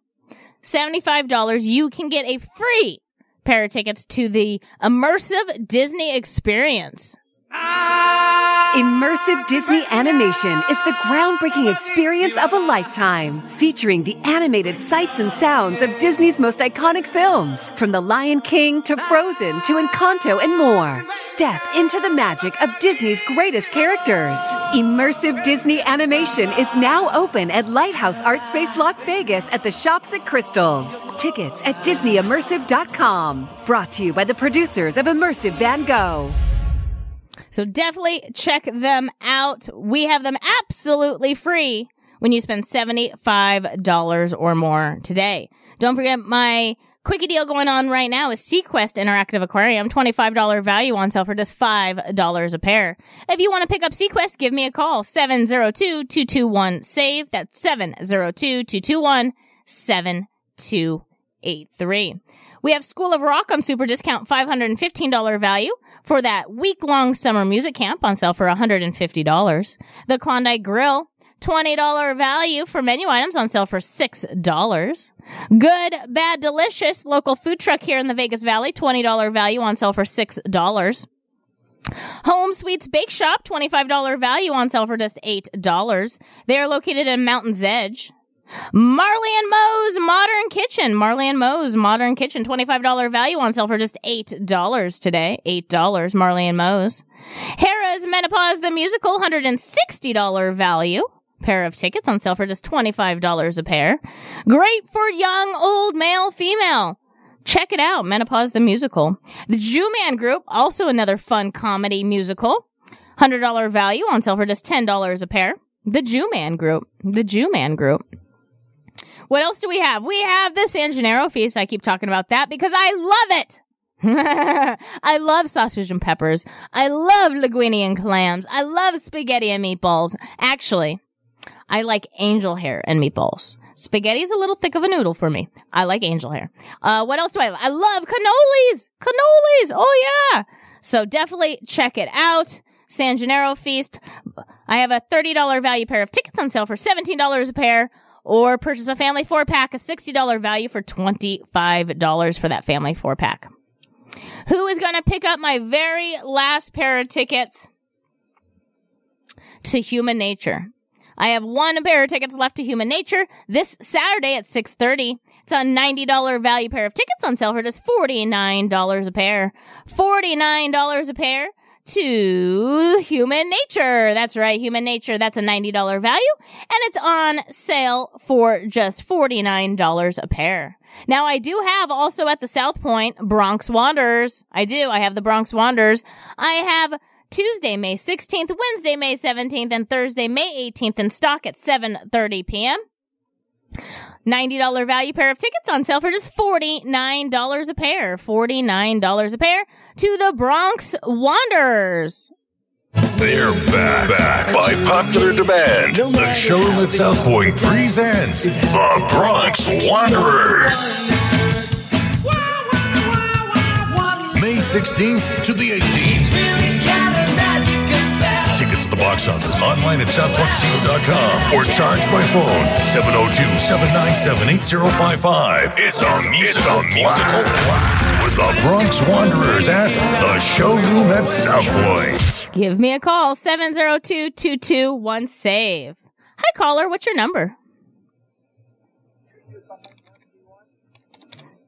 seventy-five dollars, you can get a free pair of tickets to the Immersive Disney Experience. Immersive Disney Animation is the groundbreaking experience of a lifetime, featuring the animated sights and sounds of Disney's most iconic films, from The Lion King to Frozen to Encanto and more. Step into the magic of Disney's greatest characters. Immersive Disney Animation is now open at Lighthouse Art Space Las Vegas at the Shops at Crystals. Tickets at Disney Immersive dot com. Brought to you by the producers of Immersive Van Gogh. So definitely check them out. We have them absolutely free when you spend seventy-five dollars or more today. Don't forget my quickie deal going on right now is SeaQuest Interactive Aquarium, twenty-five dollars value on sale for just five dollars a pair. If you want to pick up SeaQuest, give me a call, seven zero two, two two one, S A V E. That's seven zero two, two two one, seven two eight three. We have School of Rock on super discount, five hundred fifteen dollars value for that week-long summer music camp on sale for one hundred fifty dollars. The Klondike Grill, twenty dollars value for menu items on sale for six dollars. Good Bad Delicious, local food truck here in the Vegas Valley, twenty dollars value on sale for six dollars. Home Sweets Bake Shop, twenty-five dollars value on sale for just eight dollars. They are located in Mountain's Edge. Marley and Moe's Modern Kitchen. Marley and Moe's Modern Kitchen. twenty-five dollars value on sale for just eight dollars today. eight dollars, Marley and Moe's. Hera's Menopause the Musical. one hundred sixty dollars value. Pair of tickets on sale for just twenty-five dollars a pair. Great for young, old, male, female. Check it out. Menopause the Musical. The Jew Man Group. Also another fun comedy musical. one hundred dollars value on sale for just ten dollars a pair. The Jew Man Group. The Jew Man Group. What else do we have? We have the San Gennaro Feast. I keep talking about that because I love it. I love sausage and peppers. I love linguine and clams. I love spaghetti and meatballs. Actually, I like angel hair and meatballs. Spaghetti is a little thick of a noodle for me. I like angel hair. Uh, what else do I love? I love cannolis. Cannolis. Oh, yeah. So definitely check it out. San Gennaro Feast. I have a thirty dollars value pair of tickets on sale for seventeen dollars a pair. Or purchase a family four-pack, a sixty dollars value for twenty-five dollars for that family four-pack. Who is going to pick up my very last pair of tickets to Human Nature? I have one pair of tickets left to Human Nature this Saturday at six thirty. It's a ninety dollars value pair of tickets on sale for just forty-nine dollars a pair. forty-nine dollars a pair to Human Nature. That's right, Human Nature. That's a ninety dollars value, and it's on sale for just forty-nine dollars a pair. Now, I do have also at the South Point, Bronx Wanderers. I do. I have the Bronx Wanderers. I have Tuesday, May sixteenth, Wednesday, May seventeenth, and Thursday, May eighteenth in stock at seven thirty p.m. ninety dollars value pair of tickets on sale for just forty-nine dollars a pair. forty-nine dollars a pair to the Bronx Wanderers. They're back, back by popular demand. The showroom at South Point presents the Bronx Wanderers. May sixteenth to the eighteenth. Tickets at the box office, online at south point casino dot com, or charge by phone, seven zero two, seven nine seven, eight zero five five. It's a musical clap with the Bronx Wanderers at the showroom at South Point. Give me a call, seven zero two, two two one, S A V E. Hi, caller. What's your number?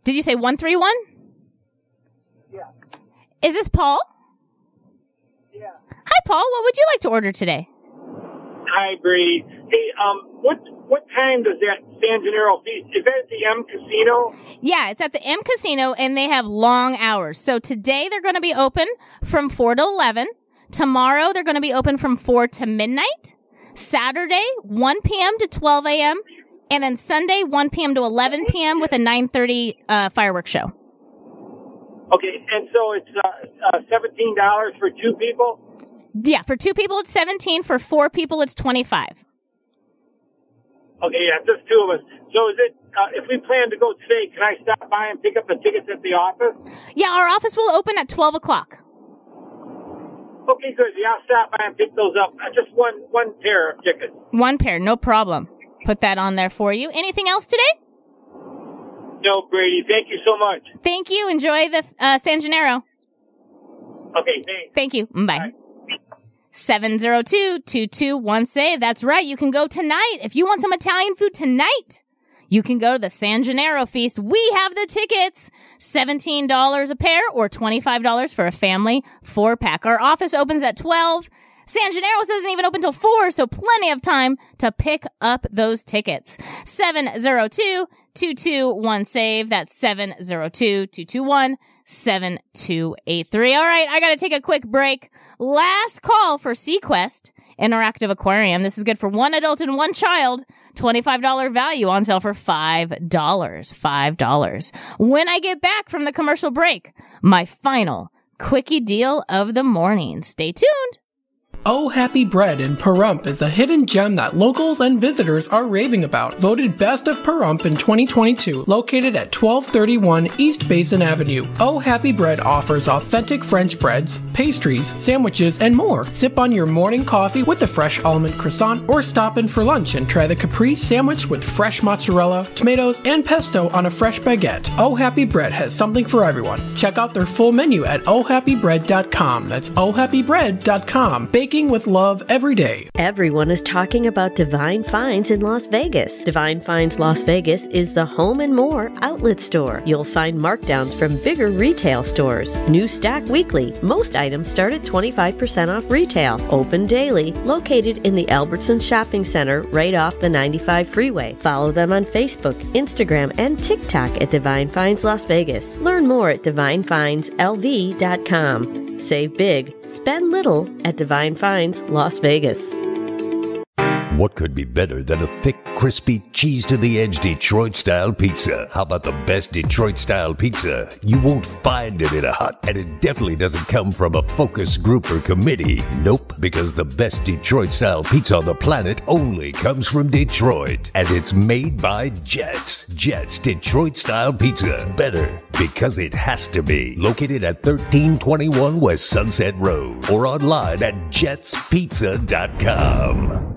Did you say one three one? Yeah. Is this Paul? Hi, Paul. What would you like to order today? Hi, Bree. Hey, um, what what time does that San Gennaro Feast? Is that at the M Casino? Yeah, it's at the M Casino, and they have long hours. So today they're going to be open from four to eleven. Tomorrow they're going to be open from four to midnight. Saturday, one p.m. to twelve a.m. And then Sunday, one p.m. to eleven p.m. with a nine thirty uh, fireworks show. Okay, and so it's uh, uh, seventeen dollars for two people? Yeah, for two people it's seventeen dollars. For four people it's twenty-five dollars. Okay, yeah, just two of us. So is it, uh, if we plan to go today, can I stop by and pick up the tickets at the office? Yeah, our office will open at twelve o'clock. Okay, good. Yeah, I'll stop by and pick those up. Uh, just one, one pair of tickets. One pair, no problem. Put that on there for you. Anything else today? No, Brady. Thank you so much. Thank you. Enjoy the uh, San Gennaro. Okay, thanks. Thank you. Bye. Bye. seven oh two, two two one, save. That's right. You can go tonight. If you want some Italian food tonight, you can go to the San Gennaro Feast. We have the tickets. seventeen dollars a pair or twenty-five dollars for a family four-pack. Our office opens at twelve. San Gennaro's doesn't even open till four, so plenty of time to pick up those tickets. seven oh two, two two one, save. That's seven oh two, two two one, seven two eight three. All right, I got to take a quick break. Last call for SeaQuest Interactive Aquarium. This is good for one adult and one child. twenty-five dollars value on sale for five dollars. five dollars. When I get back from the commercial break, my final quickie deal of the morning. Stay tuned. Oh Happy Bread in Pahrump is a hidden gem that locals and visitors are raving about. Voted Best of Pahrump in twenty twenty-two, located at twelve thirty-one East Basin Avenue. Oh Happy Bread offers authentic French breads, pastries, sandwiches, and more. Sip on your morning coffee with a fresh almond croissant or stop in for lunch and try the caprese sandwich with fresh mozzarella, tomatoes, and pesto on a fresh baguette. Oh Happy Bread has something for everyone. Check out their full menu at oh happy bread dot com. That's oh happy bread dot com. Bake with love every day. Everyone is talking about Divine Finds in Las Vegas. Divine Finds Las Vegas is the home and more outlet store. You'll find markdowns from bigger retail stores. New stock weekly. Most items start at twenty-five percent off retail. Open daily. Located in the Albertson Shopping Center right off the ninety-five freeway. Follow them on Facebook, Instagram, and TikTok at Divine Finds Las Vegas. Learn more at divine finds l v dot com. Save big, spend little at Divine Finds Las Vegas. What could be better than a thick, crispy, cheese-to-the-edge Detroit-style pizza? How about the best Detroit-style pizza? You won't find it in a hut, and it definitely doesn't come from a focus group or committee. Nope, because the best Detroit-style pizza on the planet only comes from Detroit, and it's made by Jets. Jets Detroit-style pizza. Better, because it has to be. Located at thirteen twenty-one West Sunset Road, or online at jets pizza dot com.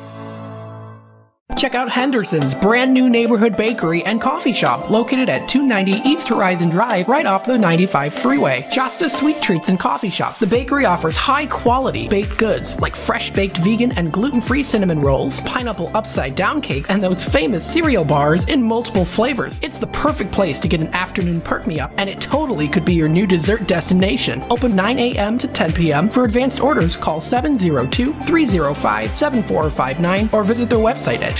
Check out Henderson's brand new neighborhood bakery and coffee shop located at two ninety East Horizon Drive right off the ninety-five freeway. Josta's Sweet Treats and Coffee Shop. The bakery offers high quality baked goods like fresh baked vegan and gluten-free cinnamon rolls, pineapple upside down cakes, and those famous cereal bars in multiple flavors. It's the perfect place to get an afternoon perk-me-up, and it totally could be your new dessert destination. Open nine a.m. to ten p.m. For advanced orders, call seven oh two, three oh five, seven four five nine or visit their website at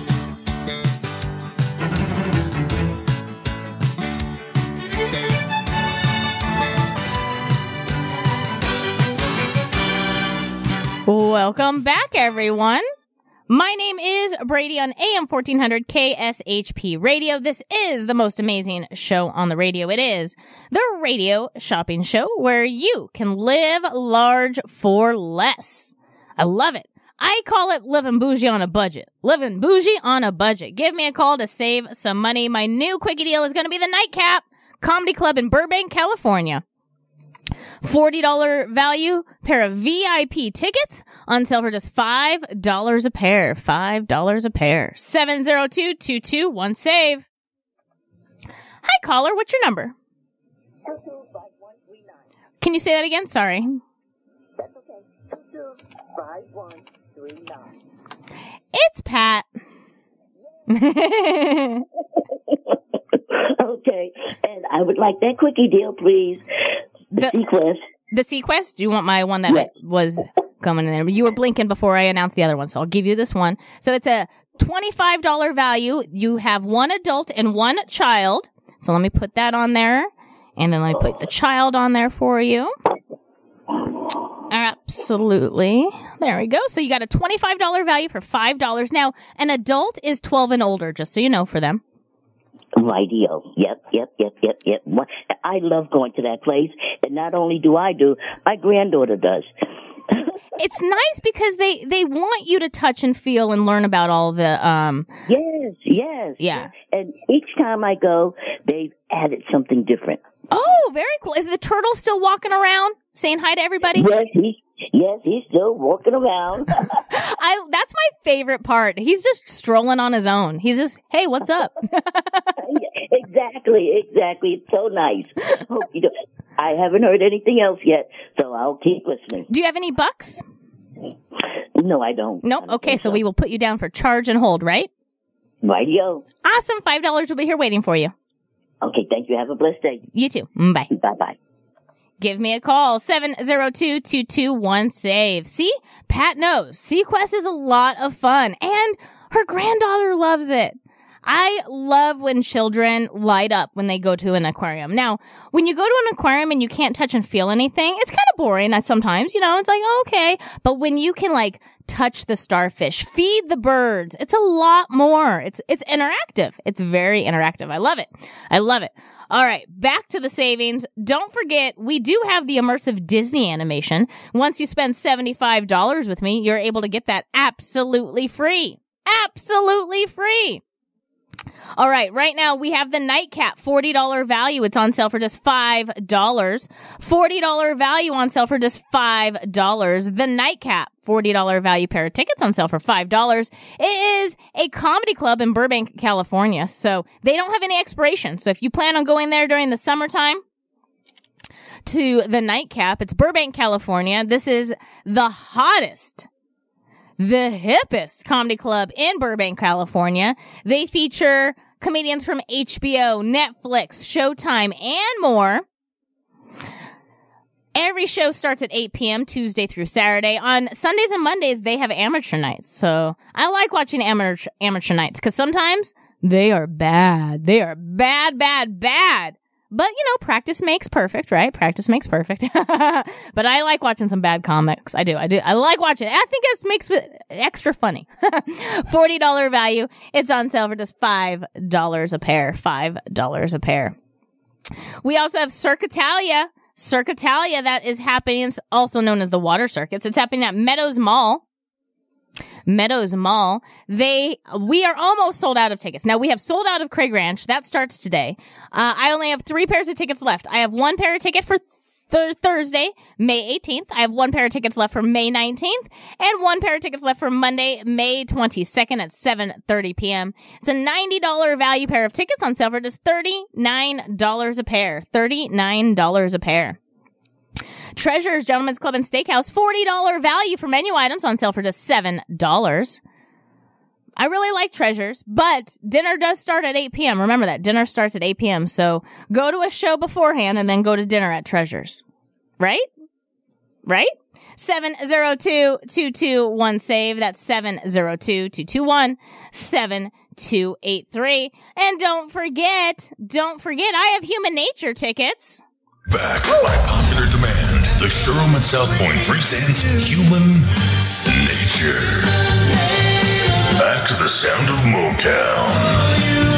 Welcome back, everyone. My name is Brady on A M fourteen hundred K S H P Radio. This is the most amazing show on the radio. It is the Radio Shopping Show, where you can live large for less. I love it. I call it living bougie on a budget. Living bougie on a budget. Give me a call to save some money. My new quickie deal is going to be the Nightcap Comedy Club in Burbank, California. forty dollar value pair of V I P tickets on sale for just five dollars a pair. five dollars a pair. seven oh two, two two one, SAVE. Hi, caller. What's your number? two two five one three nine. Can you say that again? Sorry. That's okay. two two five one three nine. It's Pat. Okay. And I would like that quickie deal, please. The SeaQuest. The SeaQuest? You want my one that yes. was coming in there? You were blinking before I announced the other one, so I'll give you this one. So it's a twenty-five dollar value. You have one adult and one child. So let me put that on there, and then let me put the child on there for you. Absolutely. There we go. So you got a twenty-five dollar value for five dollars. Now, an adult is twelve and older, just so you know, for them. Radio. Yep, yep, yep, yep, yep. I love going to that place. And not only do I do, my granddaughter does. It's nice because they, they want you to touch and feel and learn about all the... Um, yes, yes. Yeah. And each time I go, they've added something different. Oh, very cool. Is the turtle still walking around saying hi to everybody? Yes, he, yes, he's still walking around. I that's my favorite part. He's just strolling on his own. He's just, hey, what's up? Exactly, exactly. It's so nice. I haven't heard anything else yet, so I'll keep listening. Do you have any bucks? No, I don't. Nope. I don't okay, so, so we will put you down for charge and hold, right? Rightio. Awesome. five dollars will be here waiting for you. Okay, thank you. Have a blessed day. You too. Bye. Bye-bye. Give me a call, seven oh two, two two one, SAVE. See? Pat knows. SeaQuest is a lot of fun, and her granddaughter loves it. I love when children light up when they go to an aquarium. Now, when you go to an aquarium and you can't touch and feel anything, it's kind of boring sometimes, you know, it's like, oh, okay. But when you can, like, touch the starfish, feed the birds, it's a lot more. It's it's interactive. It's very interactive. I love it. I love it. All right, back to the savings. Don't forget, we do have the immersive Disney animation. Once you spend seventy-five dollars with me, you're able to get that absolutely free. Absolutely free. All right, right now we have the Nightcap, forty dollar value. It's on sale for just five dollars. forty dollar value on sale for just five dollars. The Nightcap, forty dollar value pair of tickets on sale for five dollars. It is a comedy club in Burbank, California, so they don't have any expiration. So if you plan on going there during the summertime to the Nightcap, it's Burbank, California. This is the hottest, the hippest comedy club in Burbank, California. They feature comedians from H B O, Netflix, Showtime, and more. Every show starts at eight p.m. Tuesday through Saturday. On Sundays and Mondays, they have amateur nights. So I like watching amateur, amateur nights because sometimes they are bad. They are bad, bad, bad. But, you know, practice makes perfect, right? Practice makes perfect. But I like watching some bad comics. I do. I do. I like watching it. I think it makes it extra funny. forty dollar value. It's on sale for just five dollars a pair. five dollars a pair. We also have Cirque Italia. Cirque Italia, that is happening. It's also known as the Water Circus. It's happening at Meadows Mall. Meadows Mall. They, we are almost sold out of tickets. Now, we have sold out of Craig Ranch. That starts today. Uh, I only have three pairs of tickets left. I have one pair of ticket for th- Thursday, May eighteenth. I have one pair of tickets left for May nineteenth and one pair of tickets left for Monday, May twenty-second at seven thirty p.m. It's a ninety dollar value pair of tickets on sale for just thirty-nine dollars a pair. thirty-nine dollars a pair. Treasures Gentlemen's Club and Steakhouse, forty dollar value for menu items on sale for just seven dollars. I really like Treasures, but dinner does start at eight p.m. Remember that. Dinner starts at eight p.m. So go to a show beforehand and then go to dinner at Treasures. Right? Right? seven zero two, two two one, S A V E. That's seven zero two, two two one, seven two eight three. And don't forget, don't forget, I have Human Nature tickets. Back Woo. By popular demand, the showroom at South Point presents Human Nature. Back to the sound of Motown.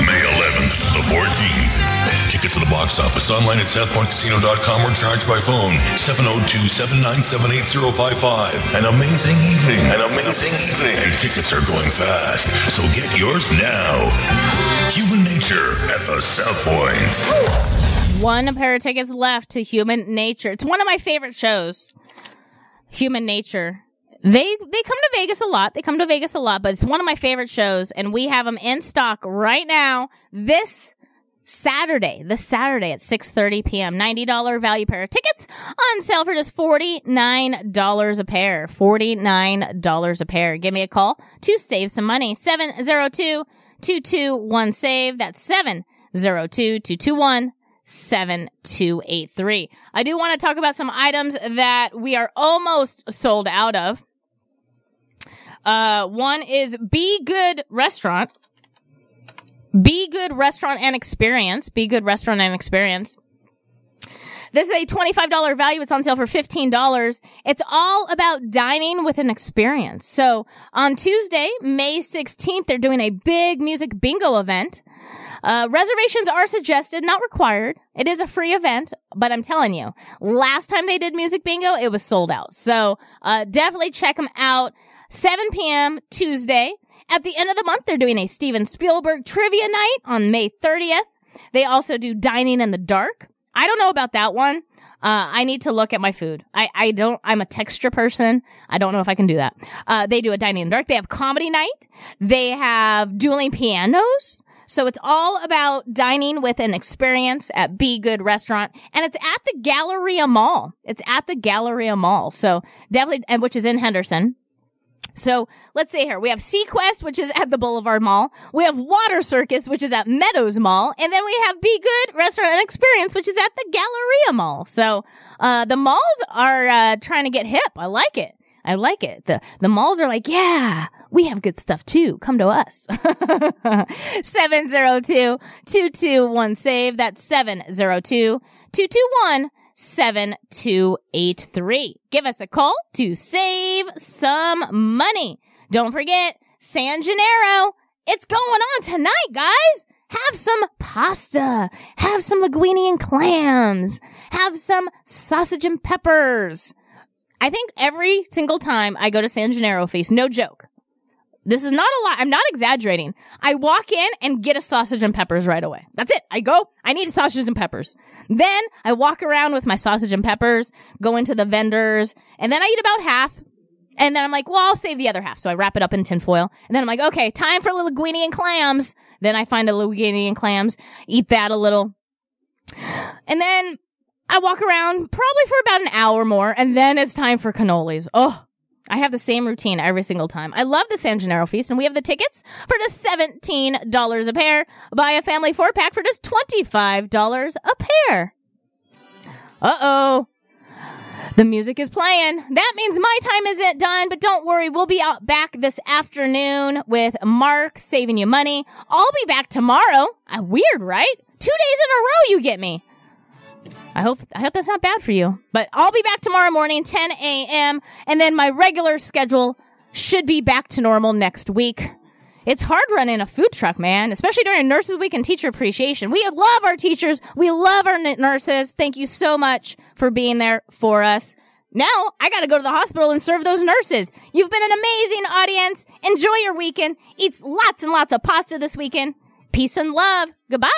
May eleventh to the fourteenth. Tickets to the box office online at south point casino dot com or charged by phone seven oh two, seven nine seven, eight oh five five. An amazing evening. An amazing evening. And tickets are going fast, so get yours now. Human Nature at the South Point. One pair of tickets left to Human Nature. It's one of my favorite shows. Human Nature. They they come to Vegas a lot. They come to Vegas a lot, but it's one of my favorite shows, and we have them in stock right now this Saturday. This Saturday at six thirty p.m. ninety dollars value pair of tickets on sale for just forty-nine dollars a pair. forty-nine dollars a pair. Give me a call to save some money. seven zero two, two two one, S A V E. That's seven zero two, two two one, seven two eight three. I do want to talk about some items that we are almost sold out of. Uh, one is Be Good Restaurant. Be Good Restaurant and Experience. Be Good Restaurant and Experience. This is a twenty-five dollars value. It's on sale for fifteen dollars. It's all about dining with an experience. So on Tuesday, May sixteenth, they're doing a big music bingo event. Uh, reservations are suggested, not required. It is a free event, but I'm telling you, last time they did music bingo, it was sold out. So uh, definitely check them out. seven p.m. Tuesday. At the end of the month, they're doing a Steven Spielberg trivia night on May thirtieth. They also do dining in the dark. I don't know about that one. Uh, I need to look at my food. I, I don't, I'm a texture person. I don't know if I can do that. Uh, they do a dining in the dark. They have comedy night. They have dueling pianos. So it's all about dining with an experience at Be Good Restaurant. And it's at the Galleria Mall. It's at the Galleria Mall. So definitely, and which is in Henderson. So let's see here. We have SeaQuest, which is at the Boulevard Mall. We have Water Circus, which is at Meadows Mall. And then we have Be Good Restaurant and Experience, which is at the Galleria Mall. So uh the malls are uh trying to get hip. I like it. I like it. The the malls are like, yeah, we have good stuff too. Come to us. seven zero two, two two one, S A V E. That's seven zero two, two two one, seven two eight three. Give us a call to save some money. Don't forget, San Gennaro. It's going on tonight, guys. Have some pasta. Have some linguine and clams. Have some sausage and peppers. I think every single time I go to San Gennaro Feast, no joke. This is not a lie. I'm not exaggerating. I walk in and get a sausage and peppers right away. That's it. I go. I need sausages and peppers. Then I walk around with my sausage and peppers, go into the vendors, and then I eat about half. And then I'm like, well, I'll save the other half. So I wrap it up in tinfoil. And then I'm like, okay, time for linguine and clams. Then I find a linguine and clams, eat that a little. And then I walk around probably for about an hour more. And then it's time for cannolis. Oh, I have the same routine every single time. I love the San Gennaro Feast, and we have the tickets for just seventeen dollars a pair. Buy a family four-pack for just twenty-five dollars a pair. Uh-oh. The music is playing. That means my time isn't done, but don't worry. We'll be out back this afternoon with Mark saving you money. I'll be back tomorrow. Uh, weird, right? Two days in a row you get me. I hope I hope that's not bad for you. But I'll be back tomorrow morning, ten a.m., and then my regular schedule should be back to normal next week. It's hard running a food truck, man, especially during Nurses Week and Teacher Appreciation. We love our teachers. We love our nurses. Thank you so much for being there for us. Now I got to go to the hospital and serve those nurses. You've been an amazing audience. Enjoy your weekend. Eat lots and lots of pasta this weekend. Peace and love. Goodbye.